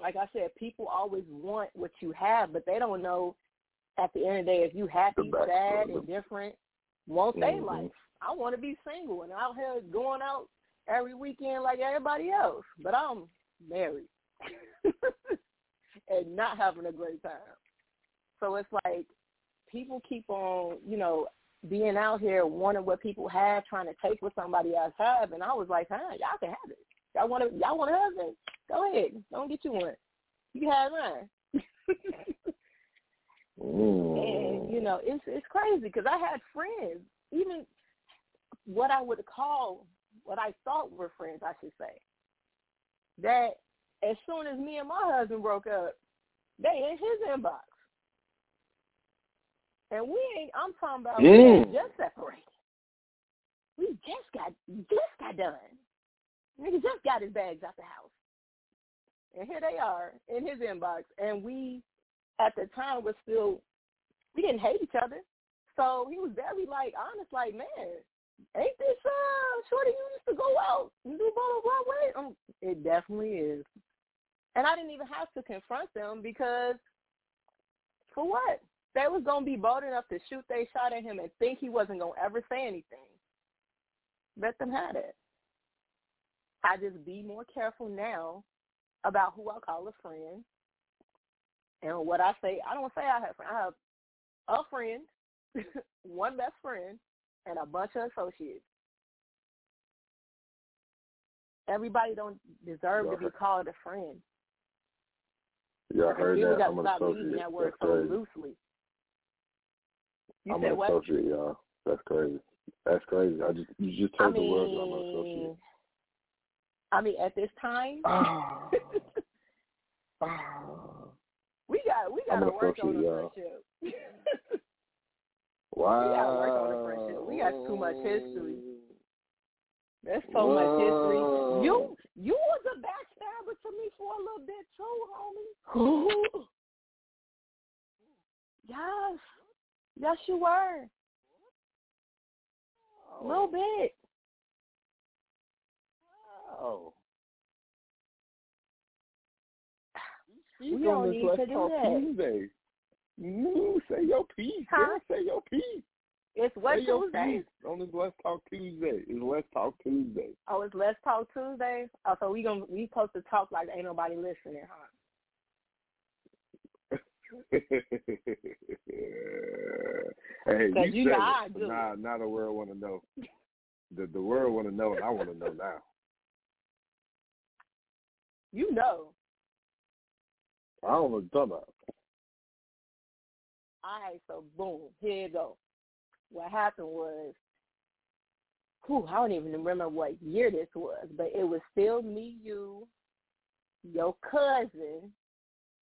like I said, people always want what you have, but they don't know at the end of the day if you happy, sad, and different, won't they mm-hmm. life. I want to be single and out here going out every weekend like everybody else, but I'm married and not having a great time. So it's like people keep on, you know, being out here wanting what people have, trying to take what somebody else have, and I was like, huh, y'all can have it. Y'all want to, y'all want a husband? Go ahead. Don't get you one. You can have mine. And, you know, it's it's crazy because I had friends, even what I would call, what I thought were friends, I should say, that as soon as me and my husband broke up, they in his inbox. And we ain't, I'm talking about mm. we just separated. We just got, just got done. Nigga just got his bags out the house. And here they are in his inbox. And we, at the time, was still, we didn't hate each other. So he was barely like, honest, like, man, ain't this, uh, shorty you used to go out and do blah, blah, blah, wait? Um, it definitely is. And I didn't even have to confront them because, for what? They was going to be bold enough to shoot their shot at him and think he wasn't going to ever say anything. Let them have it. I just be more careful now about who I call a friend and what I say. I don't say I have friends. I have a friend, one best friend, and a bunch of associates. Everybody don't deserve yeah. to be called a friend. Yeah, I heard that. I'm an associate. That word so loosely. You I'm said an what? Associate, y'all. That's crazy. That's crazy. I just you just told I mean, the word. I'm an associate. I mean, at this time, oh. Oh. we got we got to work on the friendship. Wow. We got to work on the friendship. We got too much history. There's so Whoa. Much history. You you was a backstabber to me for a little bit too, homie. Ooh. Yes. Yes, you were. A little bit. Oh. We don't need to do that. No, say your piece. Huh? Say your piece. It's what say Tuesday. On this Let's Talk Tuesday. It's Let's Talk Tuesday. Oh, it's Let's Talk Tuesday? Oh, so we gonna we supposed to talk like ain't nobody listening, huh? Hey, you, you know I do. Nah, now the world want to know. The, the world want to know, and I want to know now. You know. I don't know what you're talking about. All right, so boom, here you go. What happened was, whew, I don't even remember what year this was, but it was still me, you, your cousin,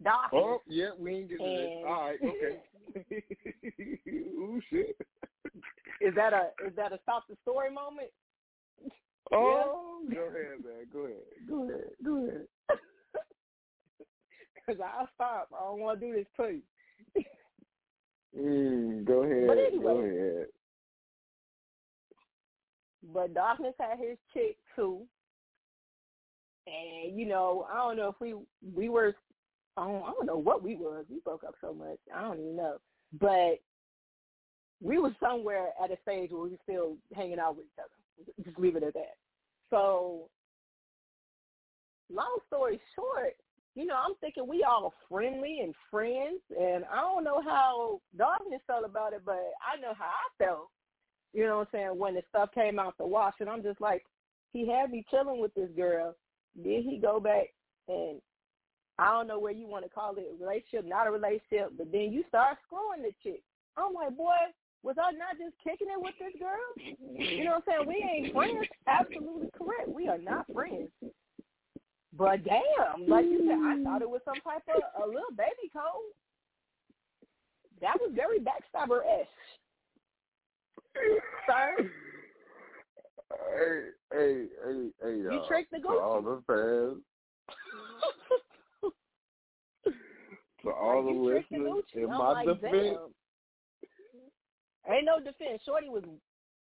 Dawson. Oh, yeah, we ain't getting this. All right, okay. Ooh, shit. Is that a is that a stop the story moment? Oh, yeah. Go ahead, man. Go ahead. Go ahead. Go ahead. Because I'll stop. I don't want to do this to you. Mm, go ahead. But anyway, go ahead. But Darkness had his chick too, and you know, I don't know if we we were, I don't, I don't know what we was. We broke up so much, I don't even know. But we were somewhere at a stage where we were still hanging out with each other. Just leave it at that. So, long story short, you know, I'm thinking we all friendly and friends, and I don't know how Darkness felt about it, but I know how I felt. You know what I'm saying? When the stuff came out the wash, and I'm just like, he had me chilling with this girl. Then he go back, and I don't know where you want to call it, a relationship, not a relationship, but then you start screwing the chick. I'm like, boy, was I not just kicking it with this girl? You know what I'm saying? We ain't friends. Absolutely correct. We are not friends. But damn, like you said, I thought it was some type of a little baby code. That was very backstabber-esque. Sir? Hey, hey, hey, hey, y'all. You tricked the goose. To all the fans. To all like, the listeners. The in I'm my like, defense. Damn. Ain't no defense. Shorty was,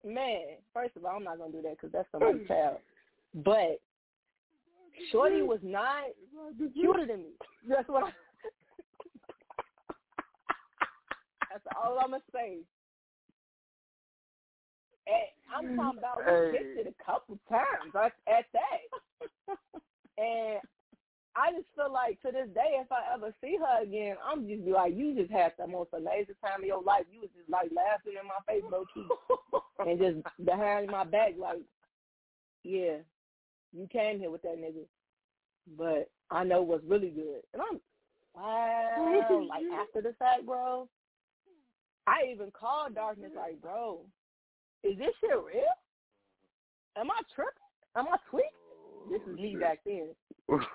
man, first of all, I'm not going to do that because that's somebody's child. But Shorty was not cuter than me. That's what I, that's all I'm going to say. And I'm talking about we kissed it a couple times at, at that. And I just feel like to this day, if I ever see her again, I'm just be like, you just had the most amazing time of your life. You was just like laughing in my face, low key, and just behind my back like, yeah, you came here with that nigga. But I know what's really good. And I'm, wow, like after the fact, bro, I even called Darkness like, bro, is this shit real? Am I tripping? Am I tweaked? This is me back then.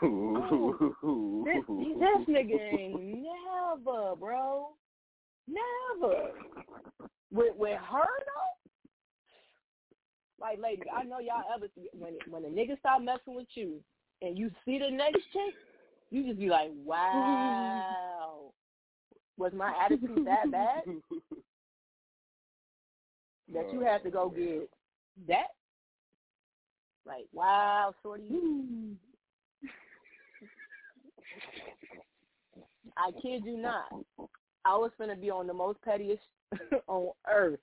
Oh, this, this nigga ain't never, bro. Never. With with her, though? Like, ladies, I know y'all ever see, when, when a nigga stop messing with you and you see the next chick, you just be like, wow. Was my attitude that bad? That you have to go get that? Like, wow, shorty. I kid you not. I was finna be on the most pettiest on earth.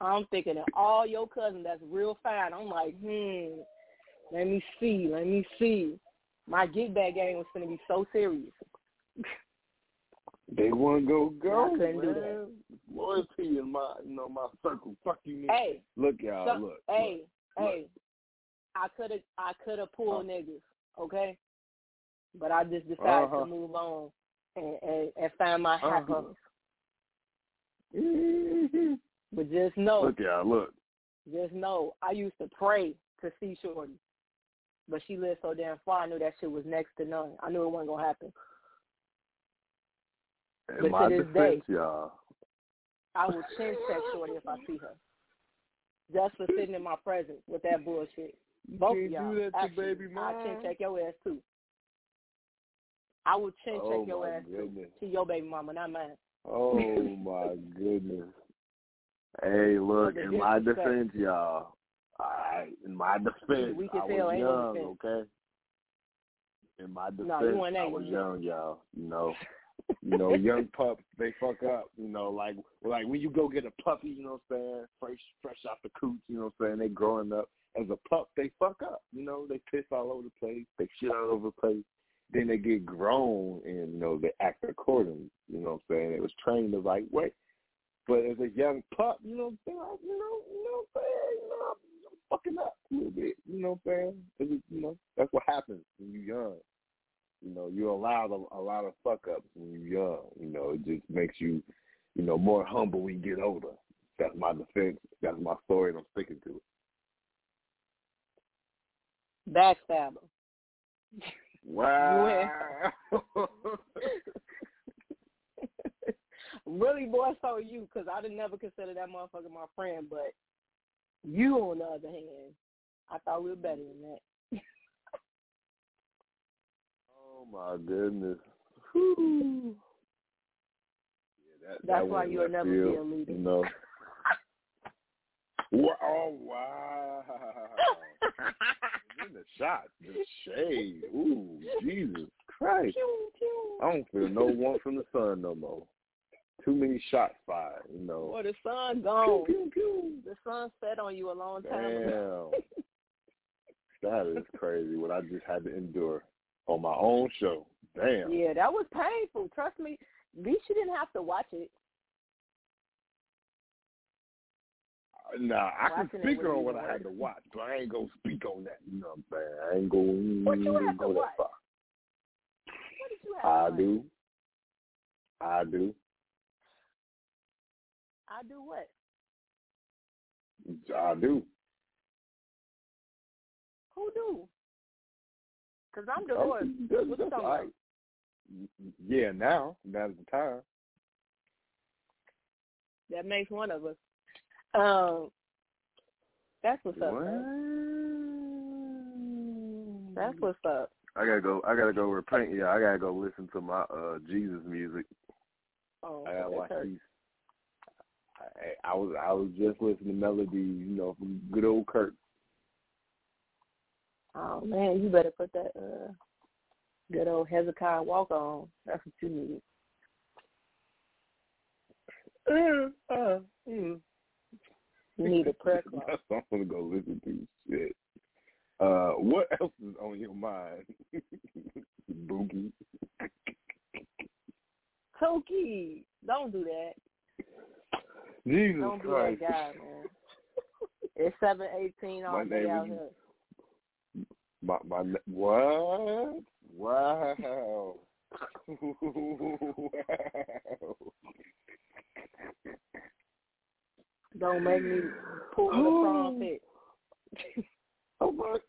I'm thinking of all your cousins that's real fine. I'm like, hmm, let me see, let me see. My get back game was finna be so serious. They want to go go, man. Loyalty in my, you know, my circle. Fuck you, nigga. Hey, look, y'all, so, look. Hey, look, hey, look. I could have, I could have pulled uh, niggas, okay, but I just decided uh-huh. to move on and, and, and find my uh-huh. happiness. Mm-hmm. But just know, look, y'all, look. Just know, I used to pray to see Shorty, but she lived so damn far. I knew that shit was next to none. I knew it wasn't gonna happen. In but my to this defense, day, y'all, I will chin check Shorty if I see her. Just for sitting in my presence with that bullshit. Both you can't of y'all. Do that actually, to baby mom. I'll chin check your ass too. I will chin check oh your ass goodness. too. To your baby mama, not mine. Oh my goodness. Hey, look, in my defense, y'all. All right, in my defense, we can I was young, defense. okay? In my defense, no, you I was young, y'all. You know. You know, young pups, they fuck up, you know, like like when you go get a puppy, you know what I'm saying, fresh fresh off the cooch, you know what I'm saying, they growing up. As a pup, they fuck up, you know, they piss all over the place, they shit all over the place. Then they get grown and, you know, they act accordingly, you know what I'm saying. It was trained the right way. But as a young pup, you know what I'm saying, you know, you know what I'm saying, you know, I'm fucking up a little bit, you know what I'm saying. You know, that's what happens when you're young. You know, you allow a, a lot of fuck-ups when you're young. You know, it just makes you, you know, more humble when you get older. That's my defense. That's my story, and I'm sticking to it. Backstabber. Wow. Really, boy, so are you, because I didn't never consider that motherfucker my friend, but you, on the other hand, I thought we were better than that. Oh, my goodness. Whew. Yeah, That, That's that why you'll never field, be a leader. You know? Oh, wow. In the shot, the shade. Ooh, Jesus Christ. I don't feel no warmth from the sun no more. Too many shots fired, you know. Well, the sun gone. Pew, pew, pew. The sun set on you a long time ago. Damn. That is crazy what I just had to endure on my own show. Damn. Yeah, that was painful. Trust me. At least you didn't have to watch it. Nah, I Watching can speak on what I had to watch, but I ain't going to speak on that. You know what I'm saying? I ain't going go to that far. What did you have I to watch? I do. I do. I do what? I do. Who do? Because I'm divorced. That's, What's that's right. Yeah, now. Now's the time. That makes one of us. Um, that's what's up. What? That's what's up. I gotta go. I gotta go repent. Yeah, I gotta go listen to my uh, Jesus music. Oh, I gotta watch these. I, I was I was just listening to melodies, you know, from good old Kirk. Oh man, you better put that uh, good old Hezekiah Walker on. That's what you need. Mm, uh, mm. You need a prayer cloth. That's what I'm gonna go listen to. Shit. Uh, what else is on your mind, Boogie? Toki, don't do that. Jesus Don't Christ. Be that guy, man. It's seven eighteen all day out here. My, my, what? Wow. Wow. Don't make me pull the prophet. Oh, my God.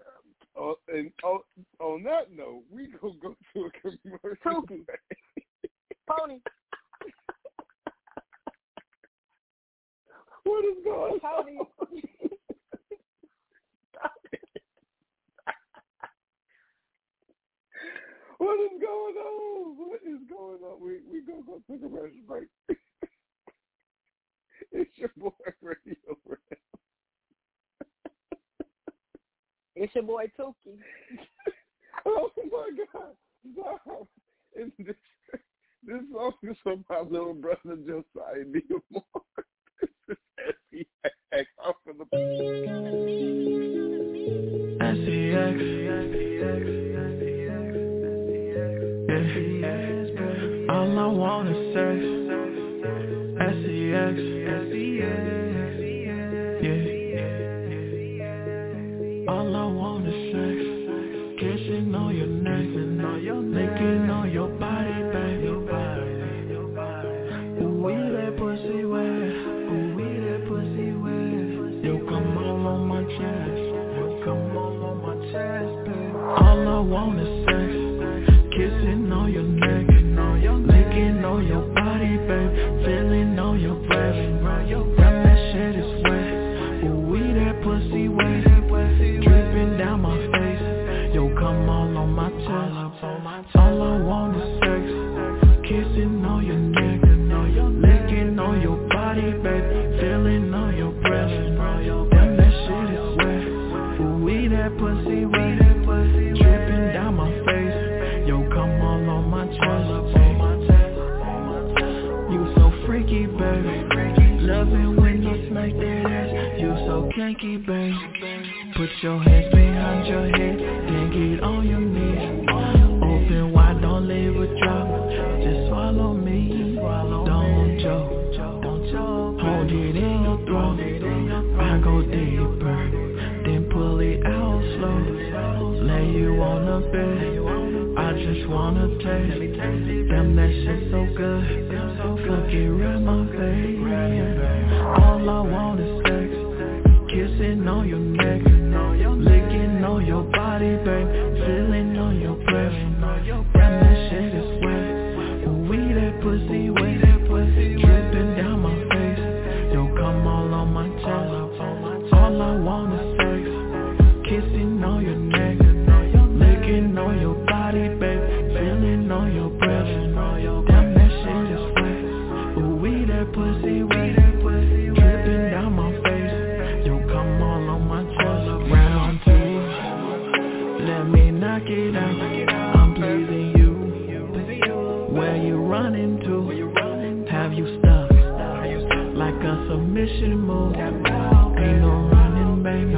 Oh, and oh, on that note, we going to go to a commercial. Toki. Pony. What is going on? What is going on? What is going on? We we gonna go take a commercial break. It's your boy Radio Rail. It's your boy Toki. Oh my God! Wow! And this this song is from my little brother Josiah D. Amore. S E X All I wanna say S E X Yeah. All I wanna say kissing on your neck and on your licking on your body, baby. We that pussy wet. All I want is sex, kissing on your neck, licking on your body, babe, feeling on your breath. Damn, that shit is wet, ooh, we that pussy wet, dripping down my face. Yo, come all on my chest. All I want is sex, kissing on your neck, licking on your body, babe, feeling on your breath. Damn, that shit is wet, ooh, we that pussy wet. Kinky, babe. Put your hands behind your head, then get on your knees. Open wide, don't leave a drop. Just swallow me. Don't choke, hold it in your throat. I go deeper, then pull it out slow. Lay you on the bed. I just wanna taste. Damn, that shit so good. Fuck it round my face. All I want is sex. Kissing on your neck, licking on your body, babe, feeling on your breath. Damn, that shit is wet. We that pussy wet, dripping down my face. Yo, come all on my chest. All I want is sex. Kissing on your neck, licking on your body, babe, feeling on your breath. Damn, that shit is wet. We Where you running to? Have you stuck? Like a submission move. Ain't no running, baby.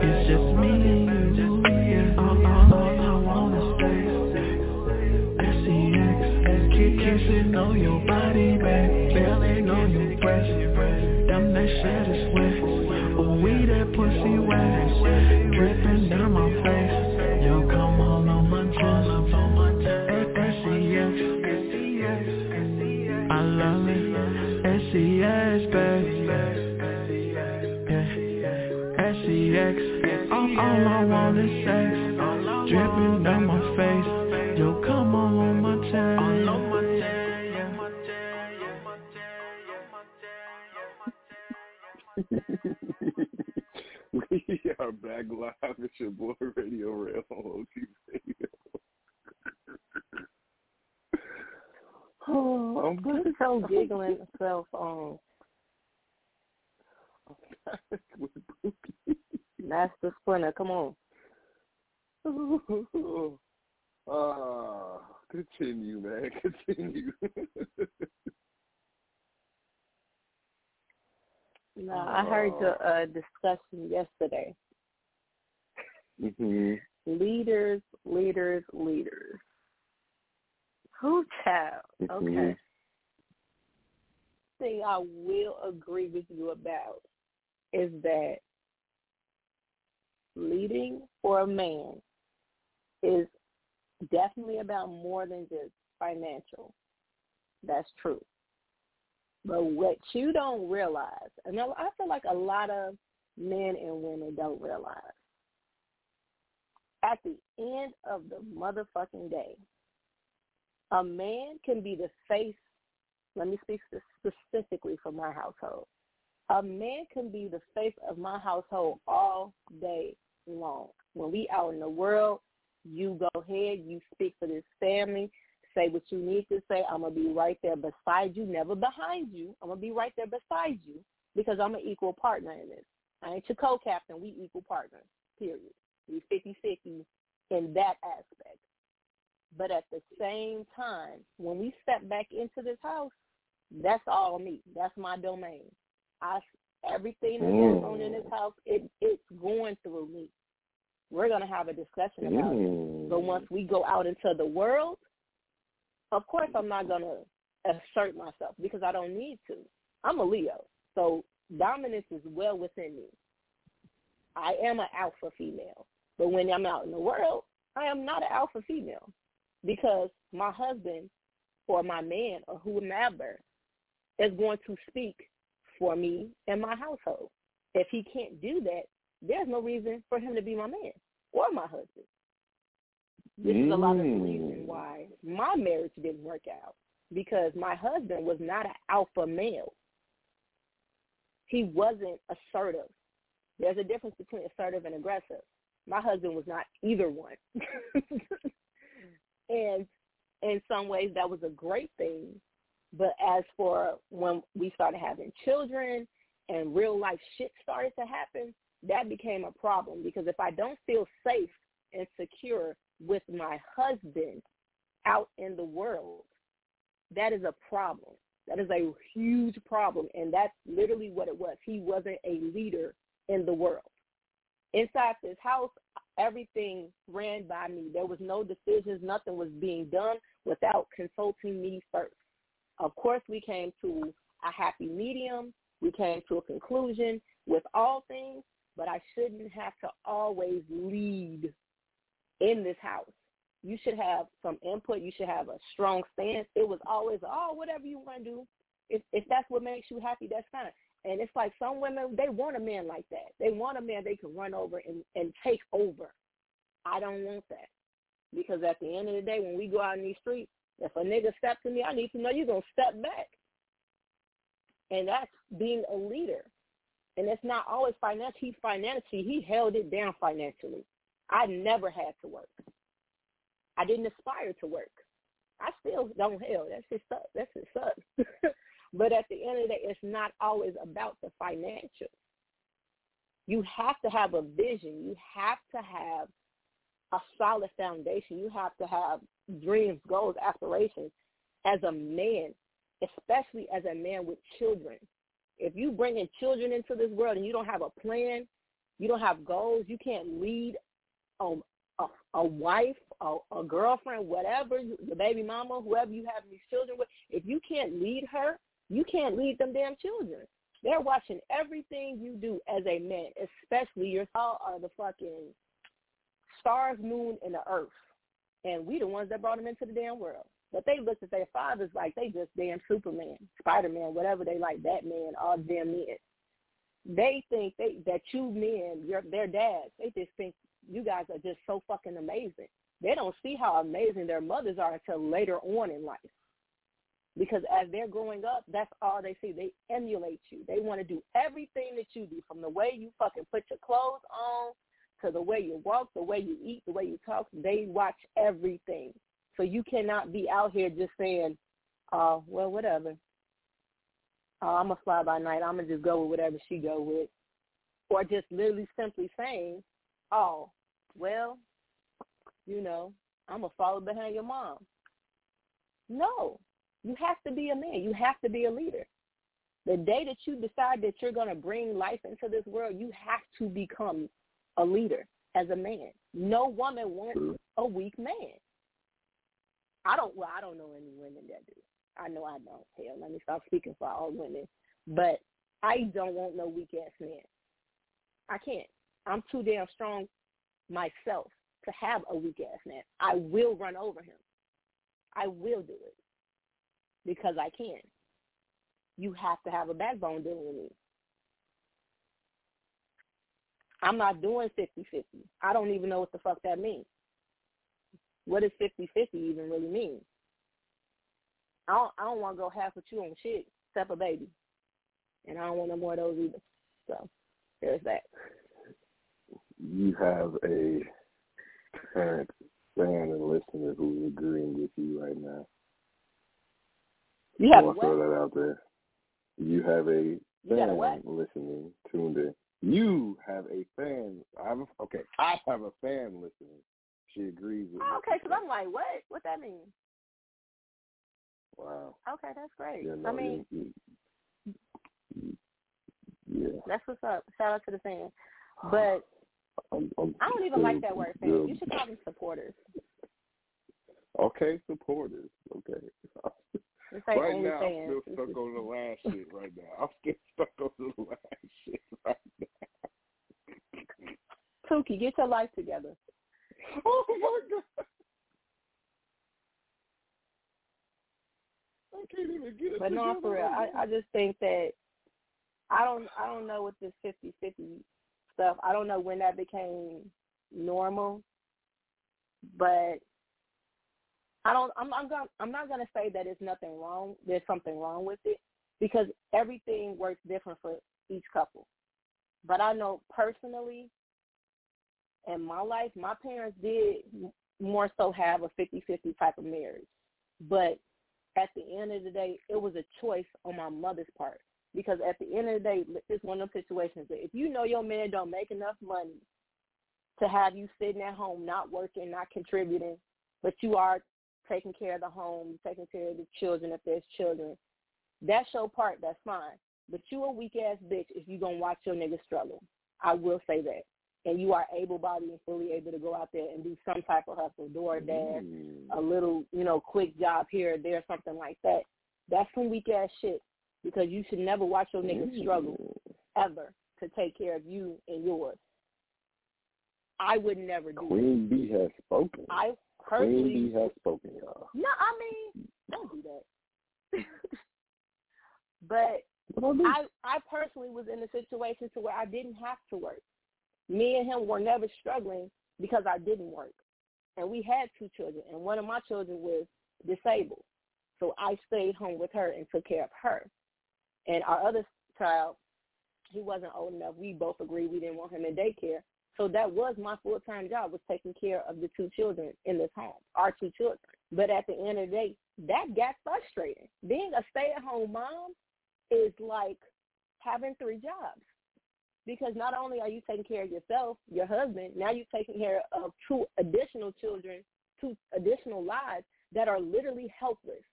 It's just me and you. Yeah, all, all, all I wanna say. S E X. Keep kissing on your body, baby. Belly on your breast. Damn, that shit is wet. Oh, we that pussy wet. Dripping down my face. Yo, come on on my chest. S E X. I love it. S E S, baby. S E X. All I want is sex. Dripping down my face. Yo, come on on my tail. We are back live. It's your boy Radio Rail on O G Radio. Oh, I'm so giggling cell phone. That's the splinter. Come on. Ah, continue, man. Continue. No, I heard your uh, discussion yesterday. Mm-hmm. Leaders, leaders, leaders. Who child? Okay. Mm-hmm. Thing I will agree with you about is that leading for a man is definitely about more than just financial. That's true. But what you don't realize, and I feel like a lot of men and women don't realize, at the end of the motherfucking day, a man can be the face, let me speak specifically for my household. A man can be the face of my household all day long. When we out in the world, you go ahead, you speak for this family, say what you need to say. I'm going to be right there beside you, never behind you. I'm going to be right there beside you because I'm an equal partner in this. I ain't your co-captain. We equal partners, period. We fifty-fifty in that aspect. But at the same time, when we step back into this house, that's all me. That's my domain. I everything that's going on in this house, it it's going through me. We're gonna have a discussion about mm. it. But once we go out into the world, of course I'm not gonna assert myself because I don't need to. I'm a Leo, so dominance is well within me. I am an alpha female, but when I'm out in the world, I am not an alpha female. Because my husband or my man or whomever is going to speak for me and my household. If he can't do that, there's no reason for him to be my man or my husband. This mm. is a lot of the reason why my marriage didn't work out, because my husband was not an alpha male. He wasn't assertive. There's a difference between assertive and aggressive. My husband was not either one. And in some ways, that was a great thing. But as for when we started having children and real-life shit started to happen, that became a problem. Because if I don't feel safe and secure with my husband out in the world, that is a problem. That is a huge problem. And that's literally what it was. He wasn't a leader in the world. Inside this house, everything ran by me. There was no decisions. Nothing was being done without consulting me first. Of course, we came to a happy medium. We came to a conclusion with all things, but I shouldn't have to always lead in this house. You should have some input. You should have a strong stance. It was always, oh, whatever you want to do. If, if that's what makes you happy, that's fine. And it's like some women, they want a man like that. They want a man they can run over and, and take over. I don't want that. Because at the end of the day, when we go out in these streets, if a nigga steps to me, I need to know you're going to step back. And that's being a leader. And it's not always financial. He financially, he held it down financially. I never had to work. I didn't aspire to work. I still don't hell. That shit sucks. That shit sucks. But at the end of the day, it's not always about the financial. You have to have a vision. You have to have a solid foundation. You have to have dreams, goals, aspirations. as a man, especially as a man with children. If you bringing children into this world and you don't have a plan, you don't have goals, you can't lead um, a, a wife, a, a girlfriend, whatever, the baby mama, whoever you have these children with, if you can't lead her, you can't lead them damn children. They're watching everything you do as a man, especially your all are the fucking stars, moon, and the earth. And we the ones that brought them into the damn world. But they look at their fathers like they just damn Superman, Spider-Man, whatever they like, Batman, all damn men. They think they that you men, your, their dads, they just think you guys are just so fucking amazing. They don't see how amazing their mothers are until later on in life. Because as they're growing up, that's all they see. They emulate you. They want to do everything that you do, from the way you fucking put your clothes on to the way you walk, the way you eat, the way you talk. They watch everything. So you cannot be out here just saying, uh, well, whatever. Uh, I'm a fly by night. I'm going to just go with whatever she go with. Or just literally simply saying, oh, well, you know, I'm going to follow behind your mom. No. You have to be a man. You have to be a leader. The day that you decide that you're going to bring life into this world, you have to become a leader as a man. No woman wants a weak man. I don't, well, I don't know any women that do. I know I don't. Hell, let me stop speaking for all women. But I don't want no weak-ass man. I can't. I'm too damn strong myself to have a weak-ass man. I will run over him. I will do it because I can. You have to have a backbone dealing with me. I'm not doing fifty-fifty. I don't even know what the fuck that means. What does fifty-fifty even really mean? I don't, I don't want to go half with you on shit, except a baby. And I don't want no more of those either. So, there's that. You have a parent, fan, and listener who's agreeing with you right now. You have I want to throw that out there. You have a fan listening, tuned in. You have a fan. I have a, okay, I have a fan listening. She agrees with oh, okay, because I'm like, what? What that mean? Wow. Okay, that's great. Yeah, no, I mean, yeah. That's what's up. Shout out to the fans. But I'm, I'm I don't even still, like that word, fans. You should call them supporters. Okay, supporters. Okay. Like right now, fans. I'm still stuck on the last shit right now. I'm still stuck on the last shit right now. Pookie, get your life together. Oh, my God. I can't even get it. But no, for real, I, I just think that I don't I don't know what this fifty-fifty stuff, I don't know when that became normal, but I don't, I'm, I'm, gonna, I'm not going to say that it's nothing wrong, there's something wrong with it, because everything works different for each couple. But I know personally, in my life, my parents did more so have a fifty-fifty type of marriage. But at the end of the day, it was a choice on my mother's part. Because at the end of the day, it's one of those situations that if you know your man don't make enough money to have you sitting at home not working, not contributing, but you are taking care of the home, taking care of the children if there's children, that's your part, that's fine. But you a weak-ass bitch if you going to watch your nigga struggle. I will say that. And you are able-bodied and fully able to go out there and do some type of hustle, DoorDash, mm. a little, you know, quick job here or there, something like that. That's some weak-ass shit, because you should never watch your niggas mm. struggle ever to take care of you and yours. I would never do that. Queen Bee has spoken. I personally, Queen Bee has spoken, y'all. No, I mean, don't do that. But I, I personally was in a situation to where I didn't have to work. Me and him were never struggling because I didn't work. And we had two children, and one of my children was disabled. So I stayed home with her and took care of her. And our other child, he wasn't old enough. We both agreed we didn't want him in daycare. So that was my full-time job, was taking care of the two children in this home, our two children. But at the end of the day, that got frustrating. Being a stay-at-home mom is like having three jobs. Because not only are you taking care of yourself, your husband, now you're taking care of two additional children, two additional lives that are literally helpless.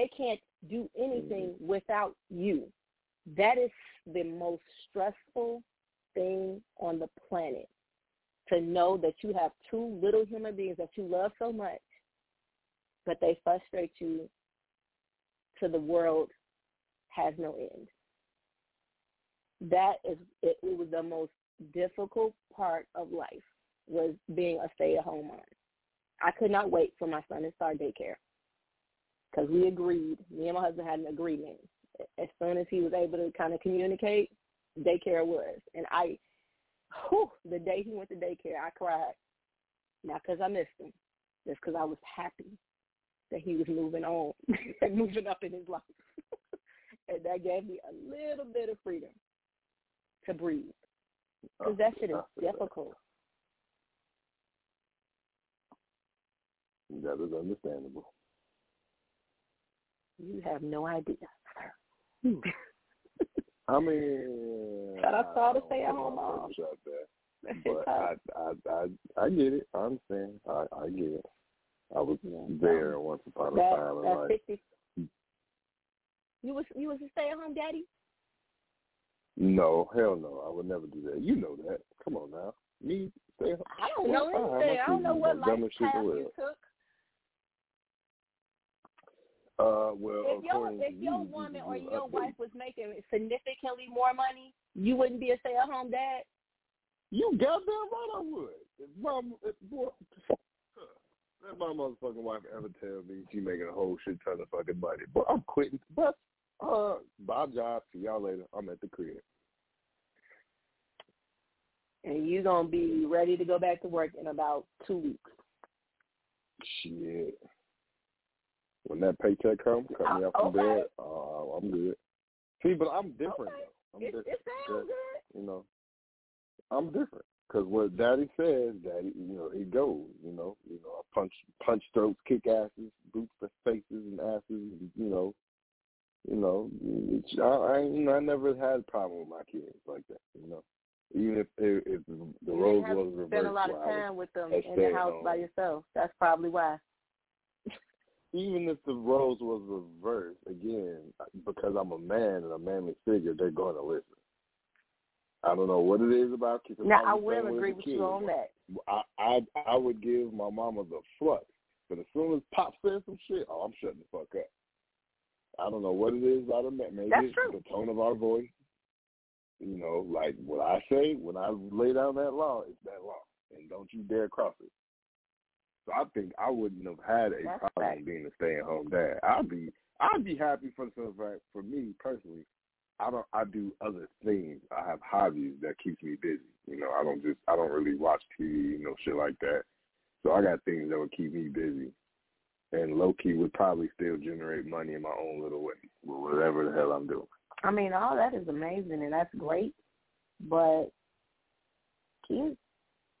they can't do anything without you. That is the most stressful thing on the planet, to know that you have two little human beings that you love so much, but they frustrate you to the world has no end. That is, it, it was the most difficult part of life, was being a stay-at-home mom. I could not wait for my son to start daycare, because we agreed, me and my husband had an agreement. As soon as he was able to kind of communicate, daycare was. And I, whew, the day he went to daycare, I cried. Not because I missed him, just because I was happy that he was moving on and moving up in his life. And that gave me a little bit of freedom to breathe, because that shit is difficult. That is understandable. You have no idea, sir. I mean, shout out to all the stay-at-home moms. But I, I, I, I get it. I understand. I, I get it. I was there once upon a that, time in life. fifty You was you was a stay-at-home daddy? No, hell no. I would never do that. You know that. Come on now. Me stay home. I don't know well, anything. I, I don't know what life path you took. Uh, well, if your if your you, woman you, or your think, wife was making significantly more money, you wouldn't be a stay-at-home dad. You goddamn right I would. If my if, boy, if my motherfucking wife ever tell me she making a whole shit ton of fucking money, but I'm quitting. But uh, bye, job. See y'all later. I'm at the crib. And you gonna be ready to go back to work in about two weeks. Shit. When that paycheck comes, cut me uh, up from okay. bed. Uh, I'm good. See, but I'm different. Okay. I'm it, different. It sounds good. You know, I'm different, because what Daddy says, Daddy, you know, it goes. You know, you know, I punch, punch throats, kick asses, boots for faces and asses. And, you know, you know, it's, I, I, you know, I never had a problem with my kids like that. You know, even if if, if the road was reversed, you spent a lot of time with them in the house by yourself. That's probably why. Even if the roles was reversed, again, because I'm a man and a manly figure, they're going to listen. I don't know what it is about kids. Now, I will agree with you on that. I, I I would give my mama the flux, but as soon as Pop says some shit, oh, I'm shutting the fuck up. I don't know what it is about a man. Maybe it's the tone of our voice. You know, like what I say, when I lay down that law, it's that law, and don't you dare cross it. So I think I wouldn't have had a That's problem right. being a stay-at-home dad. I'd be, I'd be happy for the fact, for me personally, I don't, I do other things. I have hobbies that keeps me busy. You know, I don't just, I don't really watch T V, you know, shit like that. So I got things that would keep me busy, and low-key would probably still generate money in my own little way, whatever the hell I'm doing. I mean, all that is amazing and that's great, but keep.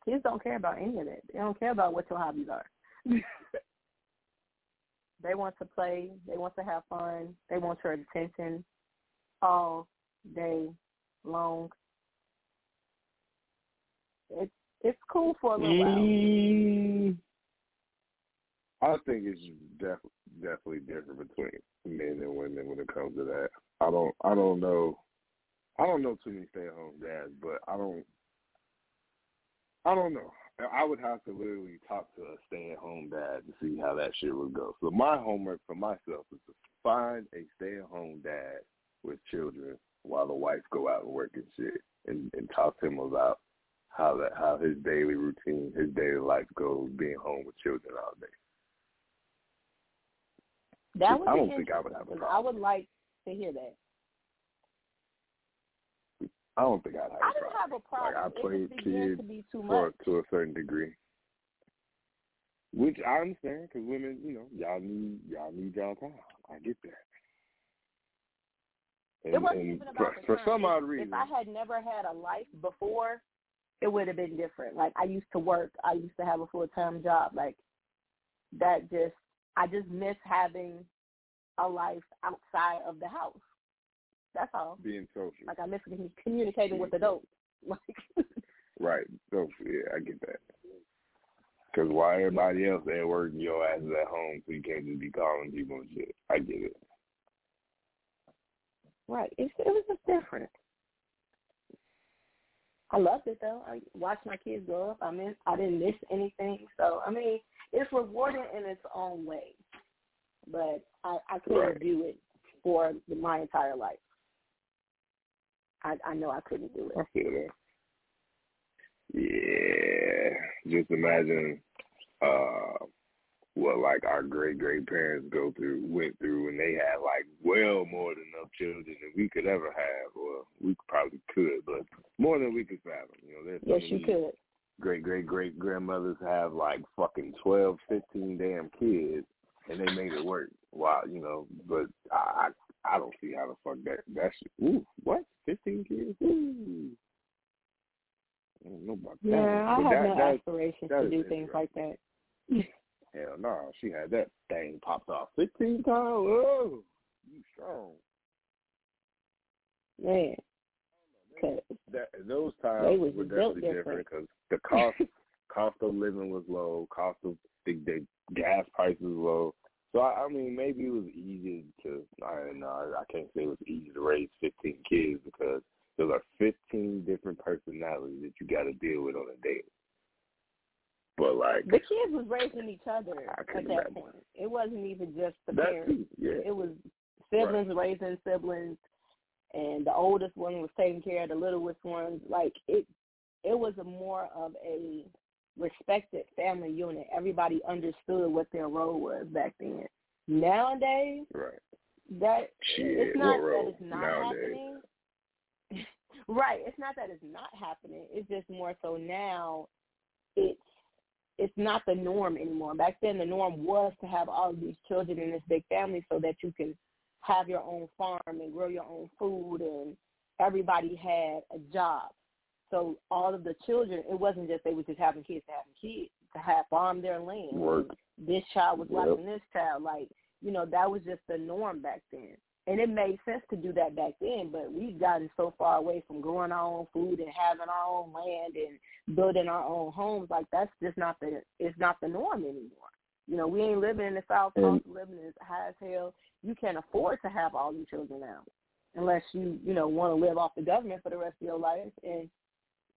Kids don't care about any of that. They don't care about what your hobbies are. They want to play. They want to have fun. They want your attention all day long. It's it's cool for a little mm. while. I think it's def- definitely different between men and women when it comes to that. I don't I don't know. I don't know too many stay-at-home dads, but I don't. I don't know. I would have to literally talk to a stay-at-home dad to see how that shit would go. So my homework for myself is to find a stay-at-home dad with children while the wife go out and work and shit, and, and talk to him about how that how his daily routine, his daily life goes, being home with children all day. That would I don't think I would have a problem. I would like to hear that. I don't think I'd have I didn't have a problem. Like, I played kids to, for, to a certain degree, which I understand, because women, you know, y'all need y'all need y'all time. I get that. And, it wasn't even about for, the time. For some odd reason, if I had never had a life before, it would have been different. Like, I used to work, I used to have a full time job. Like, that just I just miss having a life outside of the house. That's all. Being social. Like, I miss communicating Being with adults. Like, right. So, yeah, I get that. Because why everybody else at work and your ass is at home, so you can't just be calling people and shit. I get it. Right. It, it was just different. I loved it, though. I watched my kids grow up. I mean, I didn't miss anything. So, I mean, it's rewarding in its own way. But I, I couldn't right. do it for my entire life. I, I know I couldn't do it. I feel that. Yeah, just imagine uh, what like our great great parents go through, went through, and they had like well more than enough children than we could ever have, or we probably could, but more than we could fathom. You know, there's yes, you could. Great great great grandmothers have like fucking twelve, fifteen damn kids, and they made it work. Wow, you know, but I I don't see how the fuck that that shit. Ooh, what? Fifteen kids? Ooh. I don't know about yeah, that. I but have that, no that, aspirations that to do things like that. Hell no, she had that thing popped off fifteen times. Oh, you strong. Man. Cause that, those times were definitely different because the cost cost of living was low, cost of the, the gas prices was low. So, I, I mean, maybe it was easy to, I don't know, I, I can't say it was easy to raise fifteen kids because there are fifteen different personalities that you got to deal with on a daily. But like the kids was raising each other at that imagine. point. It wasn't even just the That's parents. Yeah. It was siblings right. raising siblings, and the oldest one was taking care of the littlest ones. Like it, it was a more of a respected family unit. Everybody understood what their role was back then. Nowadays, right? That Shit, it's not that it's not nowadays. happening. Right. It's not that it's not happening. It's just more so now it's it's not the norm anymore. Back then the norm was to have all of these children in this big family so that you can have your own farm and grow your own food, and everybody had a job. So all of the children, it wasn't just they were just having kids to having kids, to have farm their land. Work. This child was yep. watching this child. Like, you know, that was just the norm back then. And it made sense to do that back then, but we've gotten so far away from growing our own food and having our own land and building our own homes. Like, that's just not the it's not the norm anymore. You know, we ain't living in the South Coast, living as high as hell. You can't afford to have all your children now unless you, you know, want to live off the government for the rest of your life. And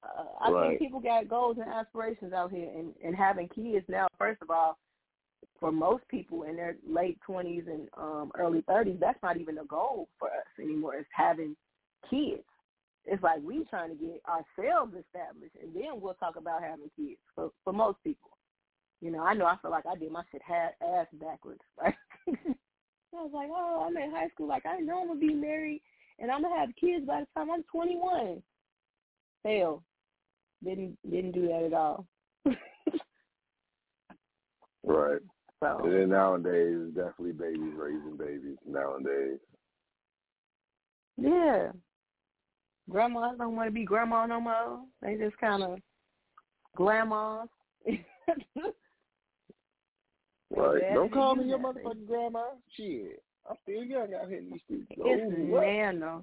uh, I right. think people got goals and aspirations out here, and, and having kids now, first of all, for most people in their late twenties and um, early thirties, that's not even a goal for us anymore. It's having kids. It's like we trying to get ourselves established, and then we'll talk about having kids for, for most people. You know, I know I feel like I did my shit ha- ass backwards. Right? I was like, oh, I'm in high school. Like, I know I'm going to be married, and I'm going to have kids by the time I'm twenty-one. Fail. Didn't, didn't do that at all. Right. So. And then nowadays, it's definitely babies raising babies nowadays. Yeah. Grandmas don't want to be grandma no more. They just kind of grandmas. Right. Don't call me your motherfucking grandma. Shit. I'm still young out here in these streets. It's oh, Nana.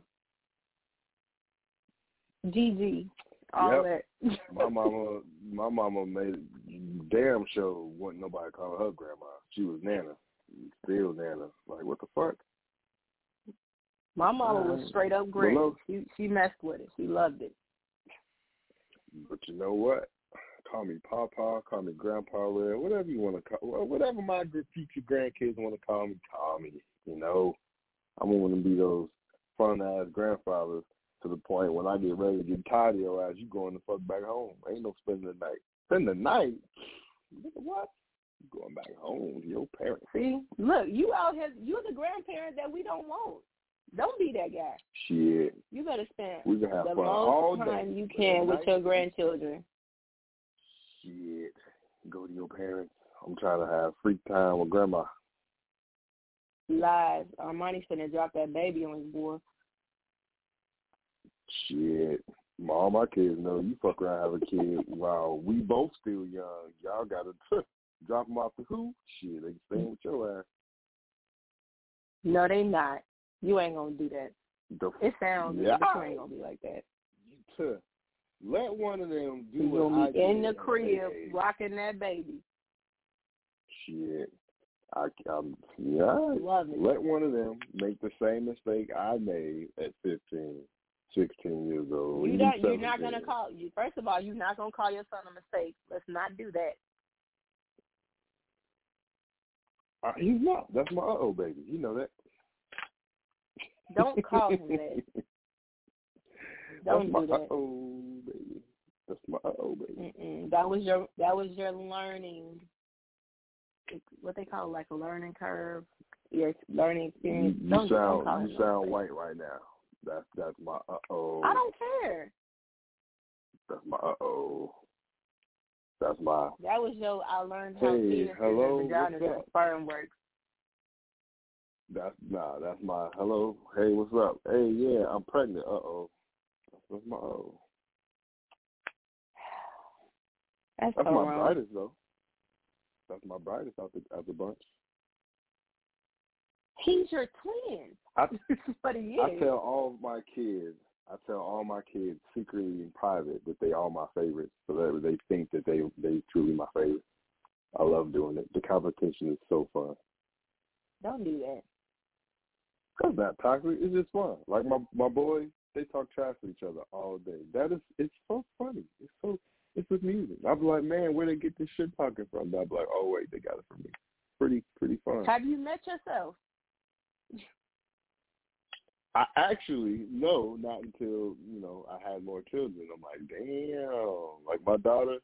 Gigi. All yep. that. my mama, my mama made damn sure wasn't nobody calling her grandma. She was Nana, still Nana. Like what the fuck? My mama um, was straight up great. She she messed with it. She loved it. But you know what? Call me Papa. Call me Grandpa. Whatever you want to call. Whatever my future grandkids want to call me, call me. You know, I'm gonna want to be those fun ass grandfathers. To the point when I get ready to get tired of your ass, you going the fuck back home. Ain't no spending the night. Spend the night? What? You going back home to your parents. See? Look, you out here, you're the grandparent that we don't want. Don't be that guy. Shit. You better spend we have the fun most all time day. You can with your grandchildren. Shit. Go to your parents. I'm trying to have freak time with grandma. Lies. Armani's finna drop that baby on his boy. Shit, all my kids know you fuck around have a kid while we both still young. Y'all gotta drop them off to who? Shit, they staying with your ass. No, they not. You ain't gonna do that. The, it sounds yeah. like you ain't gonna be like that. Let one of them do what I did. In the crib, rocking that baby. Shit. I, I'm, yeah. Love it. Let one of them make the same mistake I made at fifteen, sixteen years old. You don't, you're not going to call you. First of all, you're not going to call your son a mistake. Let's not do that. Uh, he's not. That's my uh-oh baby. You know that. Don't call him that. Don't That's do my that. Uh-oh baby. That's my uh-oh baby. Mm-mm. That was your. That was your learning. What they call it, like a learning curve. Yes, learning experience. You, you don't, sound. Don't you sound baby. White right now. That's that's my uh-oh. I don't care. That's my uh-oh. That's my. That was your. I learned how hey, hello, and the sperm works. That's nah. That's my hello. Hey, what's up? Hey, yeah, I'm pregnant. Uh oh. That's my oh. That's, that's so my wrong. brightest though. That's my brightest out the out the bunch. He's your twin. I, but he is. I tell all my kids. I tell all my kids secretly in private that they all my favorites, so that they think that they they truly my favorite. I love doing it. The competition is so fun. Don't do that. That's not toxic. It's just fun. Like my my boys, they talk trash to each other all day. That is, it's so funny. It's so it's amusing. I'm like, man, where they get this shit talking from? I'm like, oh wait, they got it from me. Pretty pretty fun. Have you met yourself? I actually, no, not until, you know, I had more children. I'm like, damn. Like, my daughter,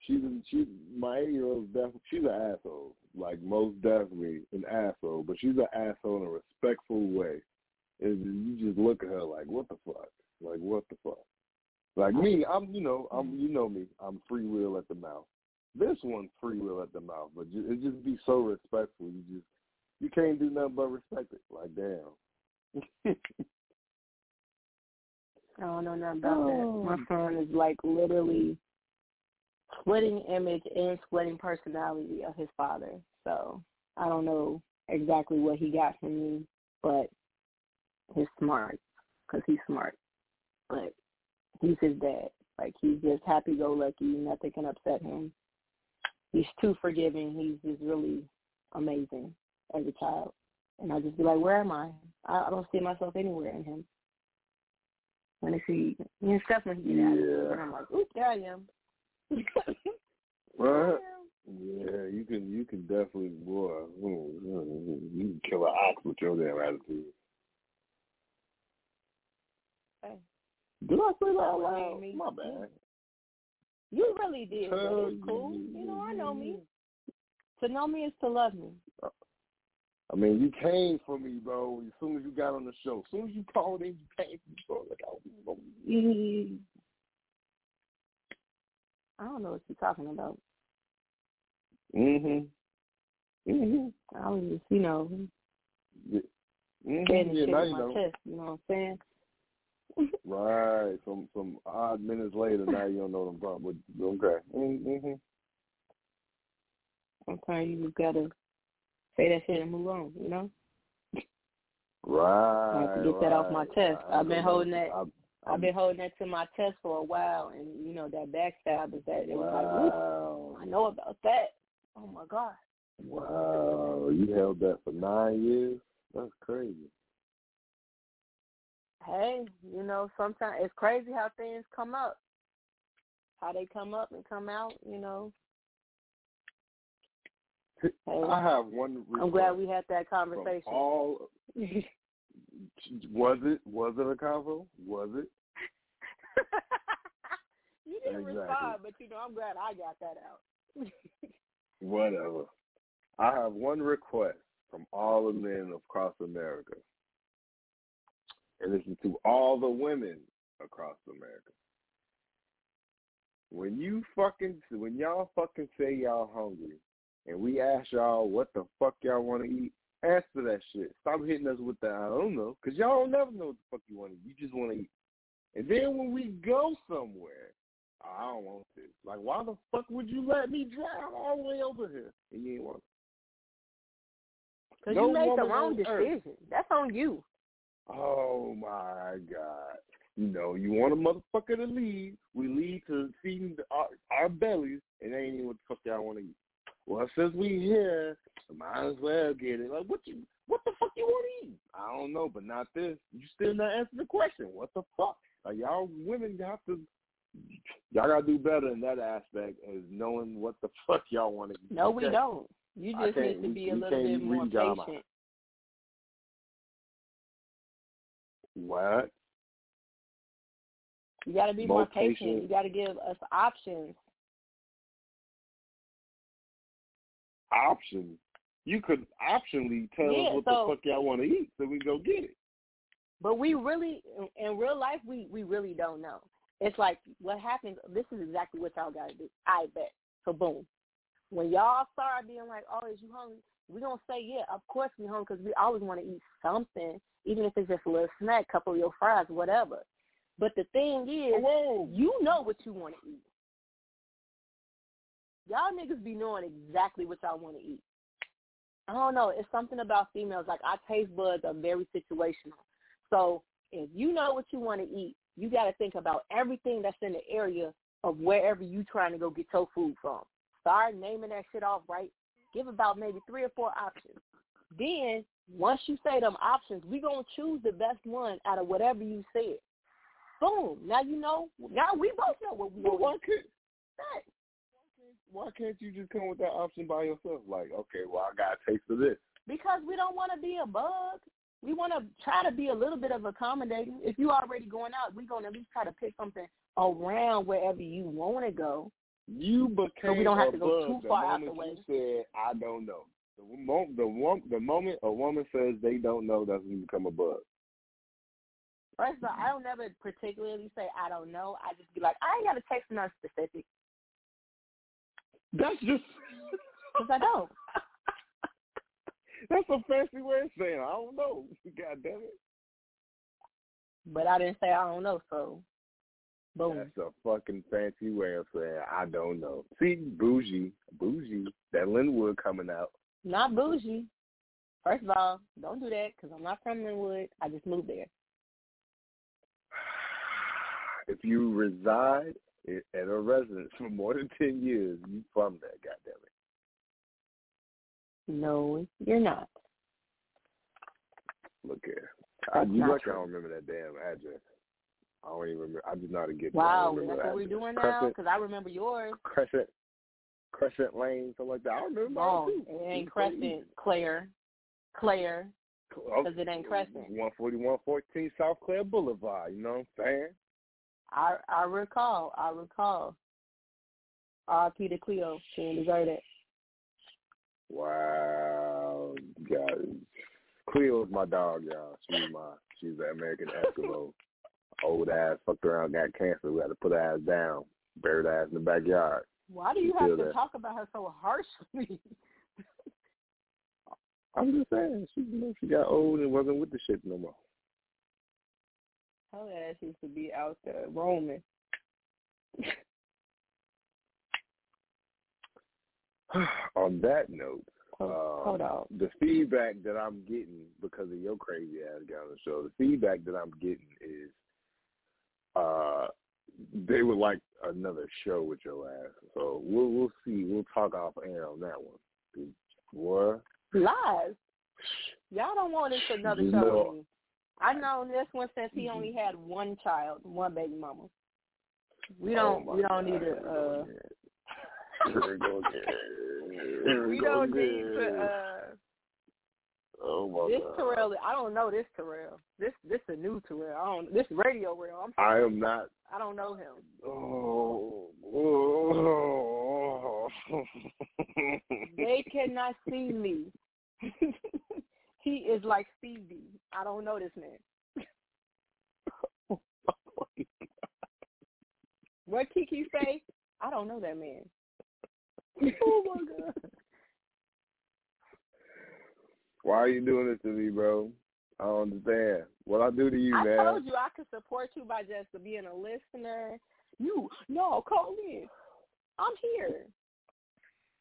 she's, she's my eight-year-old's definitely, she's an asshole. Like, most definitely an asshole. But she's an asshole in a respectful way. And you just look at her like, what the fuck? Like, what the fuck? Like, me, I'm, you know, I'm, you know me. I'm free will at the mouth. This one's free will at the mouth. But it just be so respectful. You just, you can't do nothing but respect it. Like, damn. I don't know nothing about oh. that. My son is like literally splitting image and splitting personality of his father. So I don't know exactly what he got from me, but he's smart because he's smart. But he's his dad. Like he's just happy-go-lucky. Nothing can upset him. He's too forgiving. He's just really amazing as a child. And I'll just be like, where am I? I don't see myself anywhere in him. When I see him stuff when he gets out of it, and I'm like, oop, there I am. Right? Yeah, you can you can definitely, boy, you can kill an ox with your damn attitude. Hey. Did I say that out loud? My bad. You really did. But it's cool. You know, I know me. To know me is to love me. Uh, I mean, you came for me, bro, as soon as you got on the show. As soon as you called in, you came for me. Like, I, was, mm-hmm. I don't know what you're talking about. Mm-hmm. Mm-hmm. I was just, you know, yeah. mm-hmm. saying yeah, now you my know. Chest, you know what I'm saying? Right. Some some odd minutes later, now you don't know what I'm talking about. Okay. Mm-hmm. Okay, you got to. Say that shit and move on, you know? Right. I have to get right, that off my chest. Right. I've been holding that I'm, I'm, I've been holding that to my chest for a while, and you know, that backstab is that it was wow. like, ooh, I know about that. Oh my God. Wow, you held that for nine years? That's crazy. Hey, you know, sometimes it's crazy how things come up. How they come up and come out, you know. Hey, I have one. I'm glad we had that conversation. All was it? Was it a convo? Was it? You didn't exactly. respond, but you know I'm glad I got that out. Whatever. I have one request from all the men across America, and this is to all the women across America. When you fucking, when y'all fucking say y'all hungry. And we ask y'all what the fuck y'all want to eat, answer that shit. Stop hitting us with the, I don't know, because y'all don't never know what the fuck you want to eat. You just want to eat. And then when we go somewhere, I don't want this. Like, why the fuck would you let me drive all the way over here? And you ain't want to. Because no you made the wrong decision. Earth. That's on you. Oh, my God. You know, you want a motherfucker to lead. We lead to feeding the, our, our bellies, and that ain't even what the fuck y'all want to eat. Well, since we here, might as well get it. Like, what you, what the fuck you want to eat? I don't know, but not this. You still not answering the question. What the fuck? Like, y'all women have to, y'all got to do better in that aspect is knowing what the fuck y'all want to eat. No, okay? We don't. You just need to be a little bit more patient. What? You got to be more, more patient. patient. You got to give us options. Options? You could optionally tell yeah, us what so, the fuck y'all want to eat so we go get it. But we really, in real life, we, we really don't know. It's like what happens, this is exactly what y'all got to do. I bet. So boom. When y'all start being like, oh, is you hungry? We're going to say, yeah, of course we hungry because we always want to eat something, even if it's just a little snack, couple of your fries, whatever. But the thing is, whoa, you know what you want to eat. Y'all niggas be knowing exactly what y'all want to eat. I don't know. It's something about females. Like, our taste buds are very situational. So if you know what you want to eat, you got to think about everything that's in the area of wherever you trying to go get your food from. Start naming that shit off, right? Give about maybe three or four options. Then once you say them options, we going to choose the best one out of whatever you said. Boom. Now you know. Now we both know what we well, want. Why, why can't you just come with that option by yourself? Like, okay, well, I got a taste of this. Because we don't want to be a bug. We want to try to be a little bit of accommodating. If you already going out, we're going to at least try to pick something around wherever you want to go. You became so we don't have to go too far out the way. You said, I don't know. The moment, the, the moment a woman says they don't know, that's when you become a bug. First of all, I don't ever particularly say I don't know. I just be like, I ain't got a taste for nothing specific. That's just... Because I don't. That's a fancy way of saying I don't know. God damn it. But I didn't say I don't know, so... Boom. That's a fucking fancy way of saying I don't know. See, bougie. Bougie. That Linwood coming out. Not bougie. First of all, don't do that because I'm not from Linwood. I just moved there. If you reside at a residence for more than ten years, you from there, goddammit. No, you're not. Look here. I, you lucky I don't remember that damn address. I don't even remember. I just know how to get there. Wow, that's what address. We're doing Crescent, now? Because I remember yours. Crescent, Crescent Lane, something like that. I remember oh, mine, too. It ain't Crescent, Claire. Claire. Because it ain't Crescent. one forty-one fourteen South Claire Boulevard, you know what I'm saying? I I recall, I recall. R P to Cleo, she didn't deserve it. Wow, guys. Cleo's my dog, y'all. She's my, she's an American Eskimo. Old ass, fucked around, got cancer. We had to put her ass down, buried her ass in the backyard. Why do you she have to that. talk about her so harshly? I'm just saying, she, you know, she got old and wasn't with the shit no more. Her ass used to be out there roaming. On that note, hold, um, hold on. The feedback that I'm getting because of your crazy ass guy on the show, the feedback that I'm getting is uh, they would like another show with your ass. So we'll we'll see. We'll talk off air on that one. What? Lies. Y'all don't want this another show no. with me. I've known this one since he only had one child, one baby mama. We don't, oh we don't God. need to. Uh, we don't need to. Uh, oh my this God. Terrell, I don't know this Terrell. This this a new Terrell. I don't. This Radio Rail. I'm sorry. I am not. I don't know him. Oh. oh. They cannot see me. He is like Stevie. I don't know this man. What Kiki say? I don't know that man. Oh, my God. Why are you doing this to me, bro? I don't understand. What I do to you, I man. I told you I could support you by just being a listener. You, no, call in. I'm here.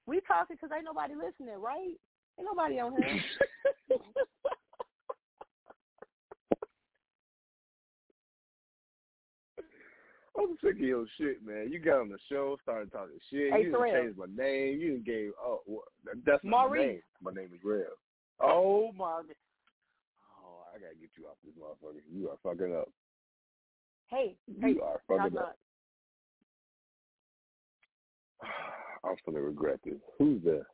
We talking because ain't nobody listening, right? Ain't nobody on here. I'm sick of your shit, man. You got on the show, started talking shit. Hey, you didn't change my name. You didn't gave oh, well, that's not my name. My name is Rail. Oh my. Oh, I gotta get you off this motherfucker. You are fucking up. Hey, you hey, are fucking up. I'm gonna regret this. Who's there?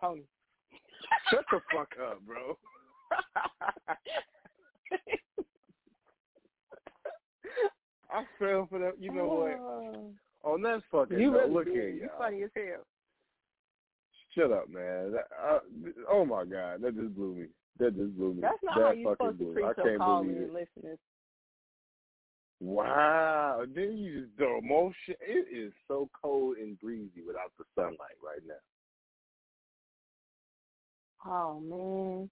Tony. Shut the fuck up, bro. I fell for that. You know uh, what? On that fucking you really look at y'all. You funny as hell. Shut up, man. I, I, oh my god, that just blew me. That just blew me. That's not that how you supposed to treat your callers and listeners. Wow. Then you just throw more shit. It is so cold and breezy without the sunlight right now. Oh man.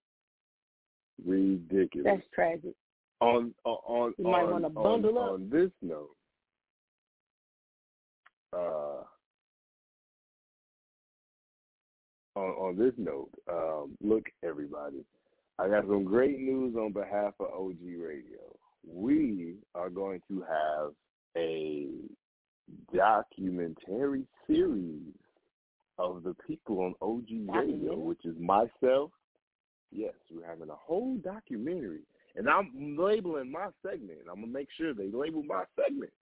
Ridiculous. That's tragic. On on you might on, want to bundle on, up. On this note, uh, on on this note, um, look everybody, I got some great news on behalf of O G Radio. We are going to have a documentary series of the people on O G Radio, which is myself. Yes, we're having a whole documentary. And I'm labeling my segment. I'm going to make sure they label my segment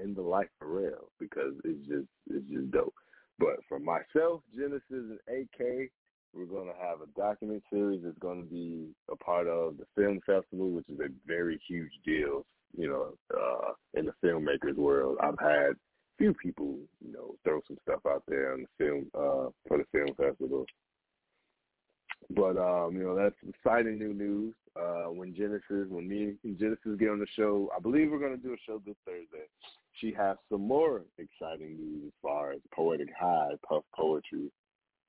in the life of Rail because it's just it's just dope. But for myself, Genesis, and A K, we're going to have a document series that's going to be a part of the film festival, which is a very huge deal, you know, uh, in the filmmakers world. I've had a few people, you know, throw some stuff out there on the film uh, for the film festival. But, um, you know, that's exciting new news. Uh, when Genesis, when me and Genesis get on the show, I believe we're going to do a show this Thursday. She has some more exciting news as far as Poetic High, Puff Poetry,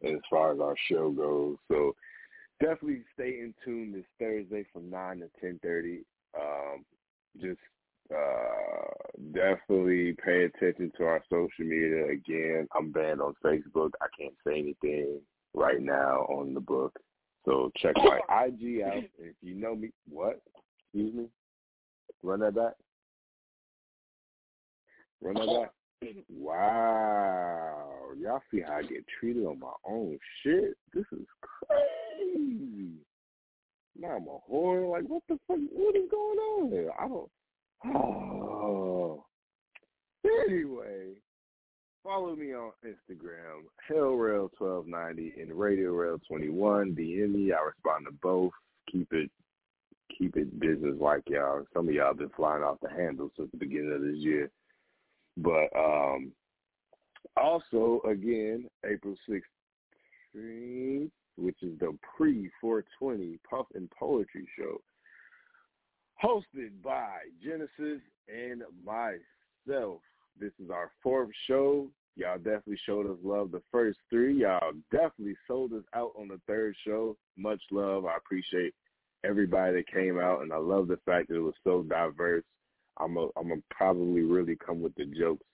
and as far as our show goes. So definitely stay in tune this Thursday from nine to ten thirty. Um, just uh, definitely pay attention to our social media. Again, I'm banned on Facebook. I can't say anything right now on the book. So check my I G out. If you know me, what? Excuse me? Run that back? Run that back? Wow. Y'all see how I get treated on my own shit? This is crazy. Now I'm a whore. Like, what the fuck? What is going on here? I don't. Oh. Anyway. Follow me on Instagram, Hell Rail twelve ninety and Radio Rail twenty-one. D M me. I respond to both. Keep it keep it business like y'all. Some of y'all been flying off the handle since the beginning of this year. But um, also, again, April sixteenth, which is the pre four twenty Puff and Poetry Show, hosted by Genesis and myself. This is our fourth show. Y'all definitely showed us love the first three. Y'all definitely sold us out on the third show. Much love. I appreciate everybody that came out, and I love the fact that it was so diverse. I'm a, I'm a probably really come with the jokes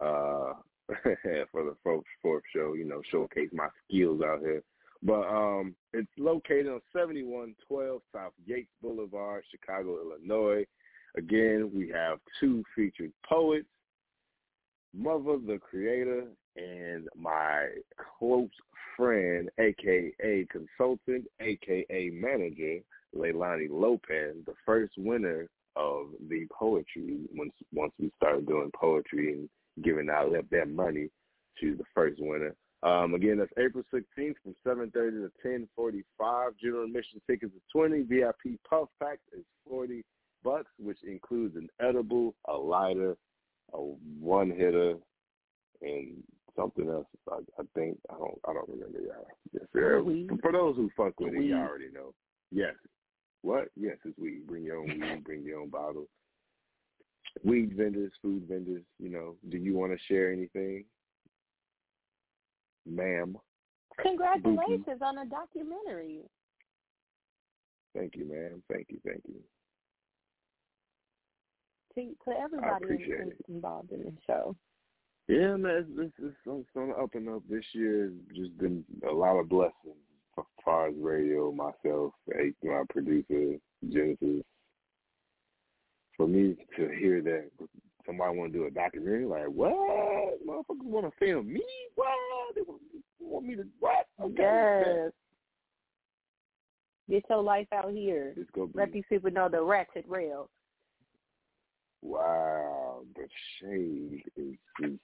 uh, for the fourth, fourth show, you know, showcase my skills out here. But um, it's located on seventy-one twelve South Yates Boulevard, Chicago, Illinois. Again, we have two featured poets. Mother the Creator and my close friend, a k a consultant, a k a manager, Leilani Lopez, the first winner of the poetry. Once once we started doing poetry and giving out that money to the first winner. Um, again, that's April sixteenth from seven thirty to ten forty-five. General admission tickets is twenty. V I P puff pack is forty bucks, which includes an edible, a lighter, a one hitter, and something else. I, I think I don't. I don't remember y'all. Yes, for, for those who fuck with it, y'all already know. Yes. What? Yes, it's weed. Bring your own weed. Bring your own bottle. Weed vendors, food vendors. You know. Do you want to share anything, ma'am? Congratulations Bookie. On a documentary. Thank you, ma'am. Thank you. Thank you. To, to everybody involved in the show. Yeah, man, this is on the up and up. This year has just been a lot of blessings as far as radio, myself, my producer, Genesis, for me to hear that somebody want to do a documentary, like, what? Motherfuckers want to film me? What? They want me to, what? Okay. Yes. Get your life out here. Be... Let these people know the ratchet rail. Wow. The shade is just...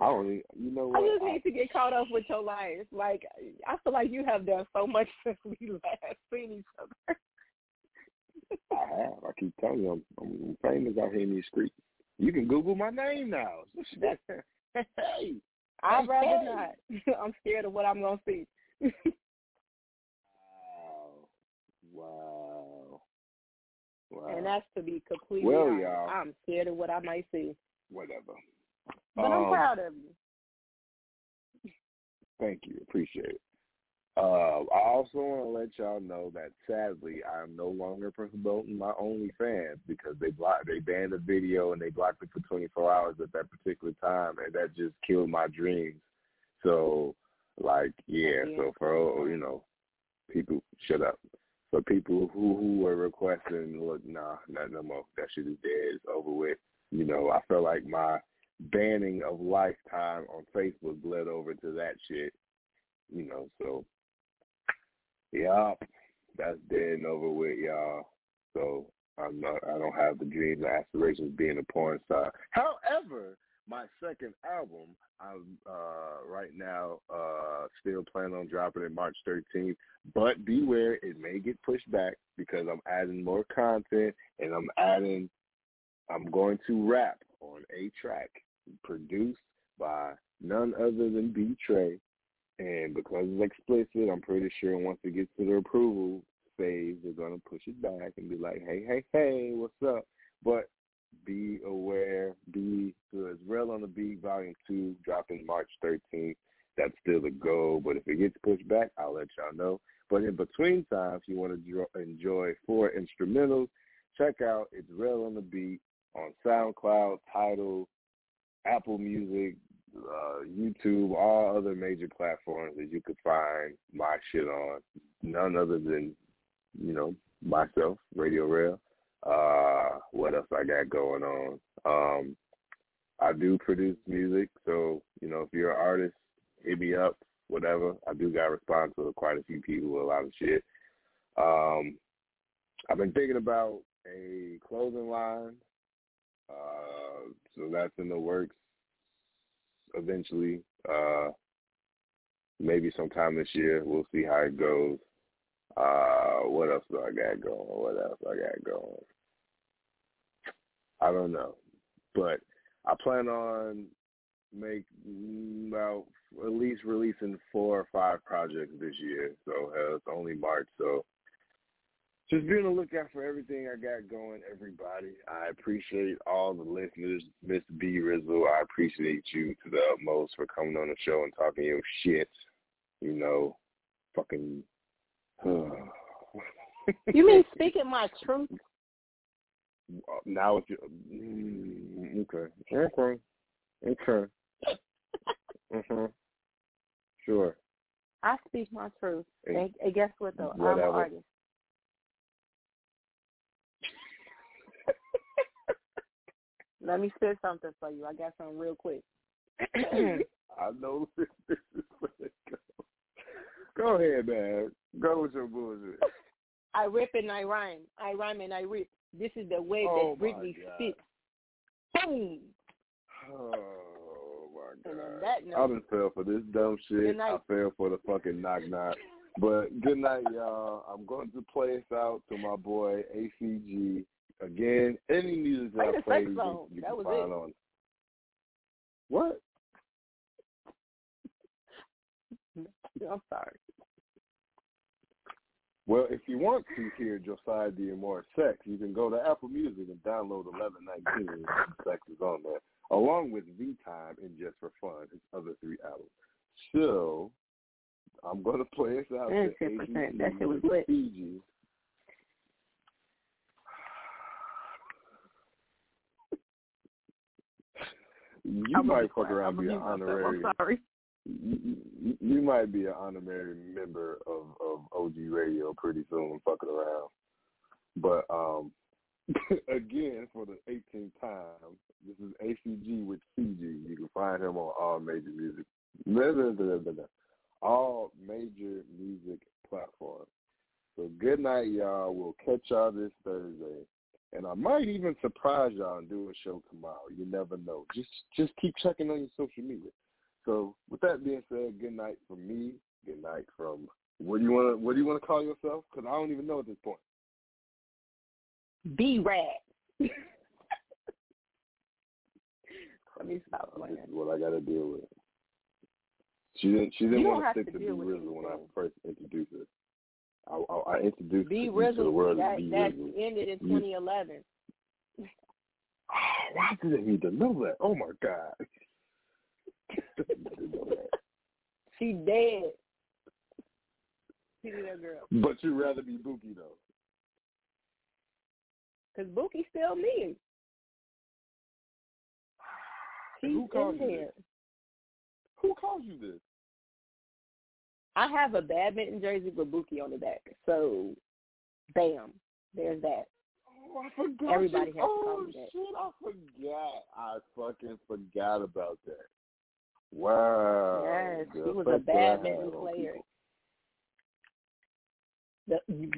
I don't even, you know what? I just hate I, to get caught up with your life. Like, I feel like you have done so much since we last seen each other. I have. I keep telling you, I'm, I'm famous out here in these streets. You can Google my name now. Hey, I'd rather not. I'm scared of what I'm going to see. Wow. Wow. Wow. And that's to be completely well, honest. Y'all, I'm scared of what I might see. Whatever. But I'm um, proud of you. Thank you. Appreciate it. Uh, I also want to let y'all know that sadly I'm no longer promoting my OnlyFans because they blocked, they banned the video and they blocked it for twenty-four hours at that particular time, and that just killed my dreams. So, like, yeah. yeah. So for you know, people, shut up. So people who who are requesting, look, nah, not no more. That shit is dead. It's over with. You know, I feel like my banning of Lifetime on Facebook bled over to that shit. You know, so yeah, that's dead and over with, y'all. So I'm not, I don't have the dreams and aspirations being a porn star. However, my second album, I'm uh, right now uh, still planning on dropping it March thirteenth. But beware, it may get pushed back because I'm adding more content and I'm adding, I'm going to rap on a track produced by none other than B-Trey. And because it's explicit, I'm pretty sure once it gets to the approval phase, they're going to push it back and be like, hey, hey, hey, what's up? But be aware, be good. Rail on the Beat, Volume two, dropping March thirteenth. That's still the goal. But if it gets pushed back, I'll let y'all know. But in between time, if you want to enjoy four instrumentals, check out It's Rail on the Beat on SoundCloud, Tidal, Apple Music, Uh, YouTube, all other major platforms that you could find my shit on. None other than, you know, myself, Radio Rail. Uh, what else I got going on? Um, I do produce music, so, you know, if you're an artist, hit me up, whatever. I do got response to quite a few people with a lot of shit. Um, I've been thinking about a clothing line, uh, so that's in the works. Eventually, uh, maybe sometime this year, we'll see how it goes. Uh, what else do I got going? What else I got going? I don't know, but I plan on make about at least releasing four or five projects this year. So hell, it's only March, so. Just be on the lookout for everything I got going, everybody. I appreciate all the listeners. Miss B. Rizzo, I appreciate you to the utmost for coming on the show and talking your shit. You know, fucking... You mean speaking my truth? Now it's... Mm, okay. Okay. Okay. Mm-hmm. Sure. I speak my truth. And, and guess what, though? Whatever. I'm an artist. Let me spit something for you. I got something real quick. I know this, this is where it goes. Go ahead, man. Go with your bullshit. I rip and I rhyme. I rhyme and I rip. This is the way oh that Britney spits. Boom. Oh, my God. That note, I done fell for this dumb shit. I fell for the fucking knock-knock. But good night, y'all. I'm going to play this out to my boy, A C G. Again, any music that I play, you, you that can find it. On. What? I'm sorry. Well, if you want to hear Josiah D. Amore Sex, you can go to Apple Music and download eleven nineteen. Sex is on there, along with V-Time and Just for Fun, his other three albums. So, I'm going to play this out. That's ten percent. That shit was lit. Fiji. You I'm might fuck around be an honorary. I'm sorry. you might be an honorary member of, of O G Radio pretty soon, fucking around. But um, again, for the eighteenth time, this is A C G with C G. You can find him on all major music, all major music platforms. So good night, y'all. We'll catch y'all this Thursday. And I might even surprise y'all and do a show tomorrow. You never know. Just just keep checking on your social media. So with that being said, good night from me. Good night from what do you want? What do you want to call yourself? Because I don't even know at this point. B-Rad. Let me stop playing. This is what I got to deal with. She didn't. She didn't want to stick to B Rizzle when I first introduced her. I, I, I introduced B Rizzle to the world. That, B that ended in twenty eleven. Oh, why didn't he know that? Oh my God. She dead. She did that girl. But you'd rather be Bookie though, cause Bookie's still me. She's who calls you there. This? Who calls you this? I have a badminton jersey with Bookie on the back, so bam, there's that. Oh, I forgot. Everybody you. Has oh, to call me that. Shit, I forgot. I fucking forgot about that. Wow. Yes, the he was a badminton player. The,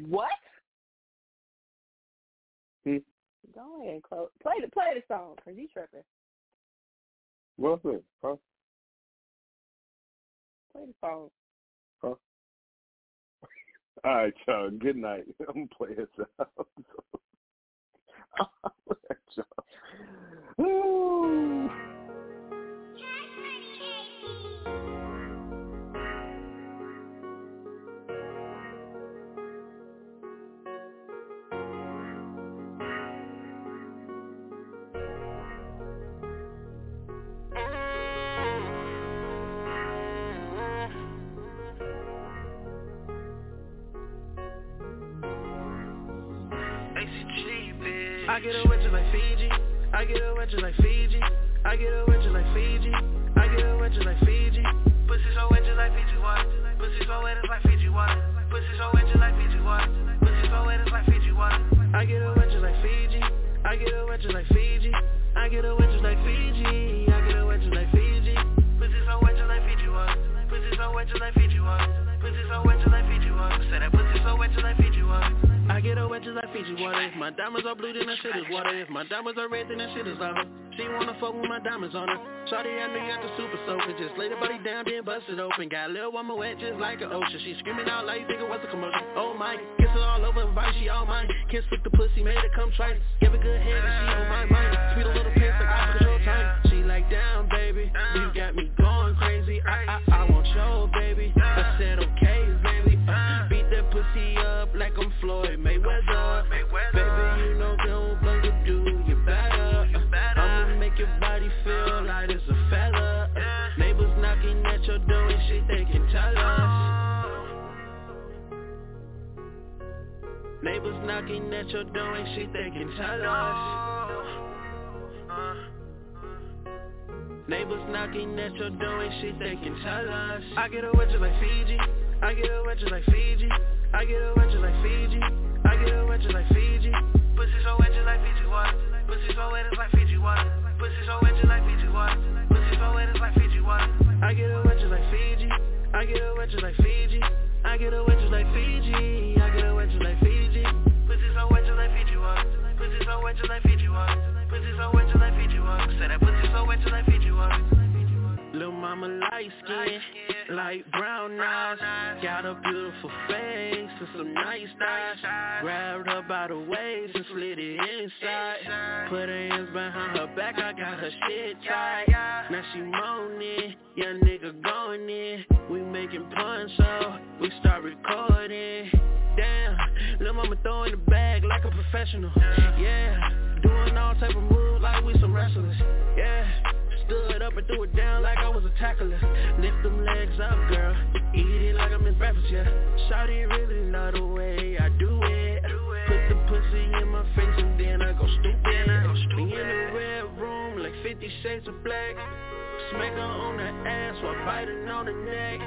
what? Hmm? Go ahead, Chloe. Play the, play the song, because he's tripping. What's it? Huh? Play the song. Huh? All right, y'all. Good night. I'm going to play this out. All right, y'all. Ooh. I get a witcher like Fiji, I get a witcher like Fiji, I get a witcher like Fiji, I get a witcher like Fiji, pussy so wet like Fiji water, pussy so wet like Fiji water, pussy so wet like Fiji water, pussy so wet like Fiji water. I get a witcher like Fiji, I get a witcher like Fiji, I get a witcher like Fiji, I get a witcher like Fiji, pussy so wet like Fiji water, pussy so wet like Fiji water, pussy so wet like Fiji water, said that pussy so wet like Fiji water. I get her wet just like Fiji water. If my diamonds are blue, then that shit is water. If my diamonds are red, then that shit is lava. She wanna fuck with my diamonds on her. Shawty, I knew you at the super soaker. Just lay the body down, then bust it open. Got a little woman wet just like an ocean. She screaming out loud, you think it was a commotion. Oh my, kiss it all over, everybody, she all mine. Kiss with the pussy, made her come twice. Give a good head and she on my mind. Sweet a little piss like I control time. She like, down, baby, you got me going crazy. I, I, I want your baby. I said, okay, baby. Beat that pussy up like I'm Floyd Mayweather. Mayweather. Baby, you know don't bug to do you better. better. I'ma make your body feel like it's a fella. Yeah. Neighbors knocking at your door and shit they can tell us. Oh. Neighbors knocking at your door and shit they can tell us. Uh. Neighbors knocking at your door and shit they can tell us. I get a witcher like Fiji. I get a witcher like Fiji. I get a wet like Fiji, I get a wet like Fiji, pussy so wet like Fiji water, pussy so wet like Fiji water, pussy so wet like Fiji water, pussy so wet like Fiji water. I get a wet like Fiji, I get a wet like Fiji, I get a wet like Fiji, I get a wet like Fiji, pussy so wet like Fiji water, pussy so wet like Fiji water, pussy so wet like Fiji water, said that pussy so wet like Fiji water. Lil' mama light skin, light brown eyes, got a beautiful face and some nice thighs. Grabbed her by the waist and slid it inside. Put her hands behind her back, I got her shit tight. Now she moaning, young nigga going in. We making puns, so we start recording. Damn, lil' mama throwing the bag like a professional. Yeah, doing all type of moves like we some wrestlers. Yeah. Stood up and threw it down like I was a tackler. Lift them legs up, girl. Eat it like I'm in breakfast, yeah. Shawty really love the way I do it. Put the pussy in my face and then I go stupid. Me in the red room like fifty fifty shades of black. Smack her on the ass while biting on the neck.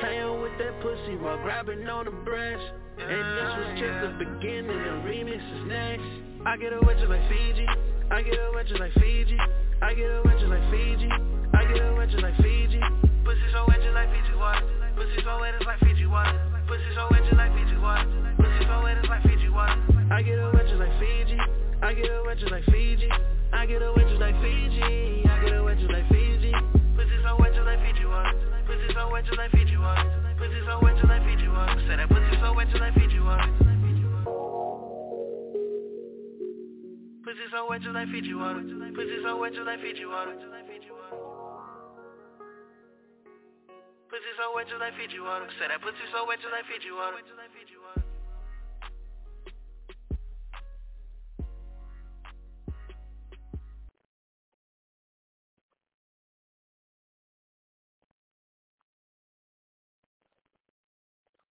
Playing with that pussy while grabbing on the breast. And this was just the beginning, the remix is next. I get her wedges like Fiji, I get her wedges like Fiji, I get her wedges like Fiji, I get her wedges like Fiji. Pussy so wedges like Fiji water, pussy so wedges like Fiji water, pussy so wedges like Fiji water, pussy so wedges like Fiji water. I get her wedges like Fiji, I get her wedges like Fiji, I get her wedges like Fiji, I get her wedges like Fiji. Pussy so wedges like Fiji water, pussy so wedges like Fiji water, pussy so wedges like Fiji water. Say that pussy so wedges like Fiji water. Pussy so wet till I feed you water. Pussy so wet till I feed you water. Pussy so wet till I feed you water. Said I pussy so wet till I feed you water.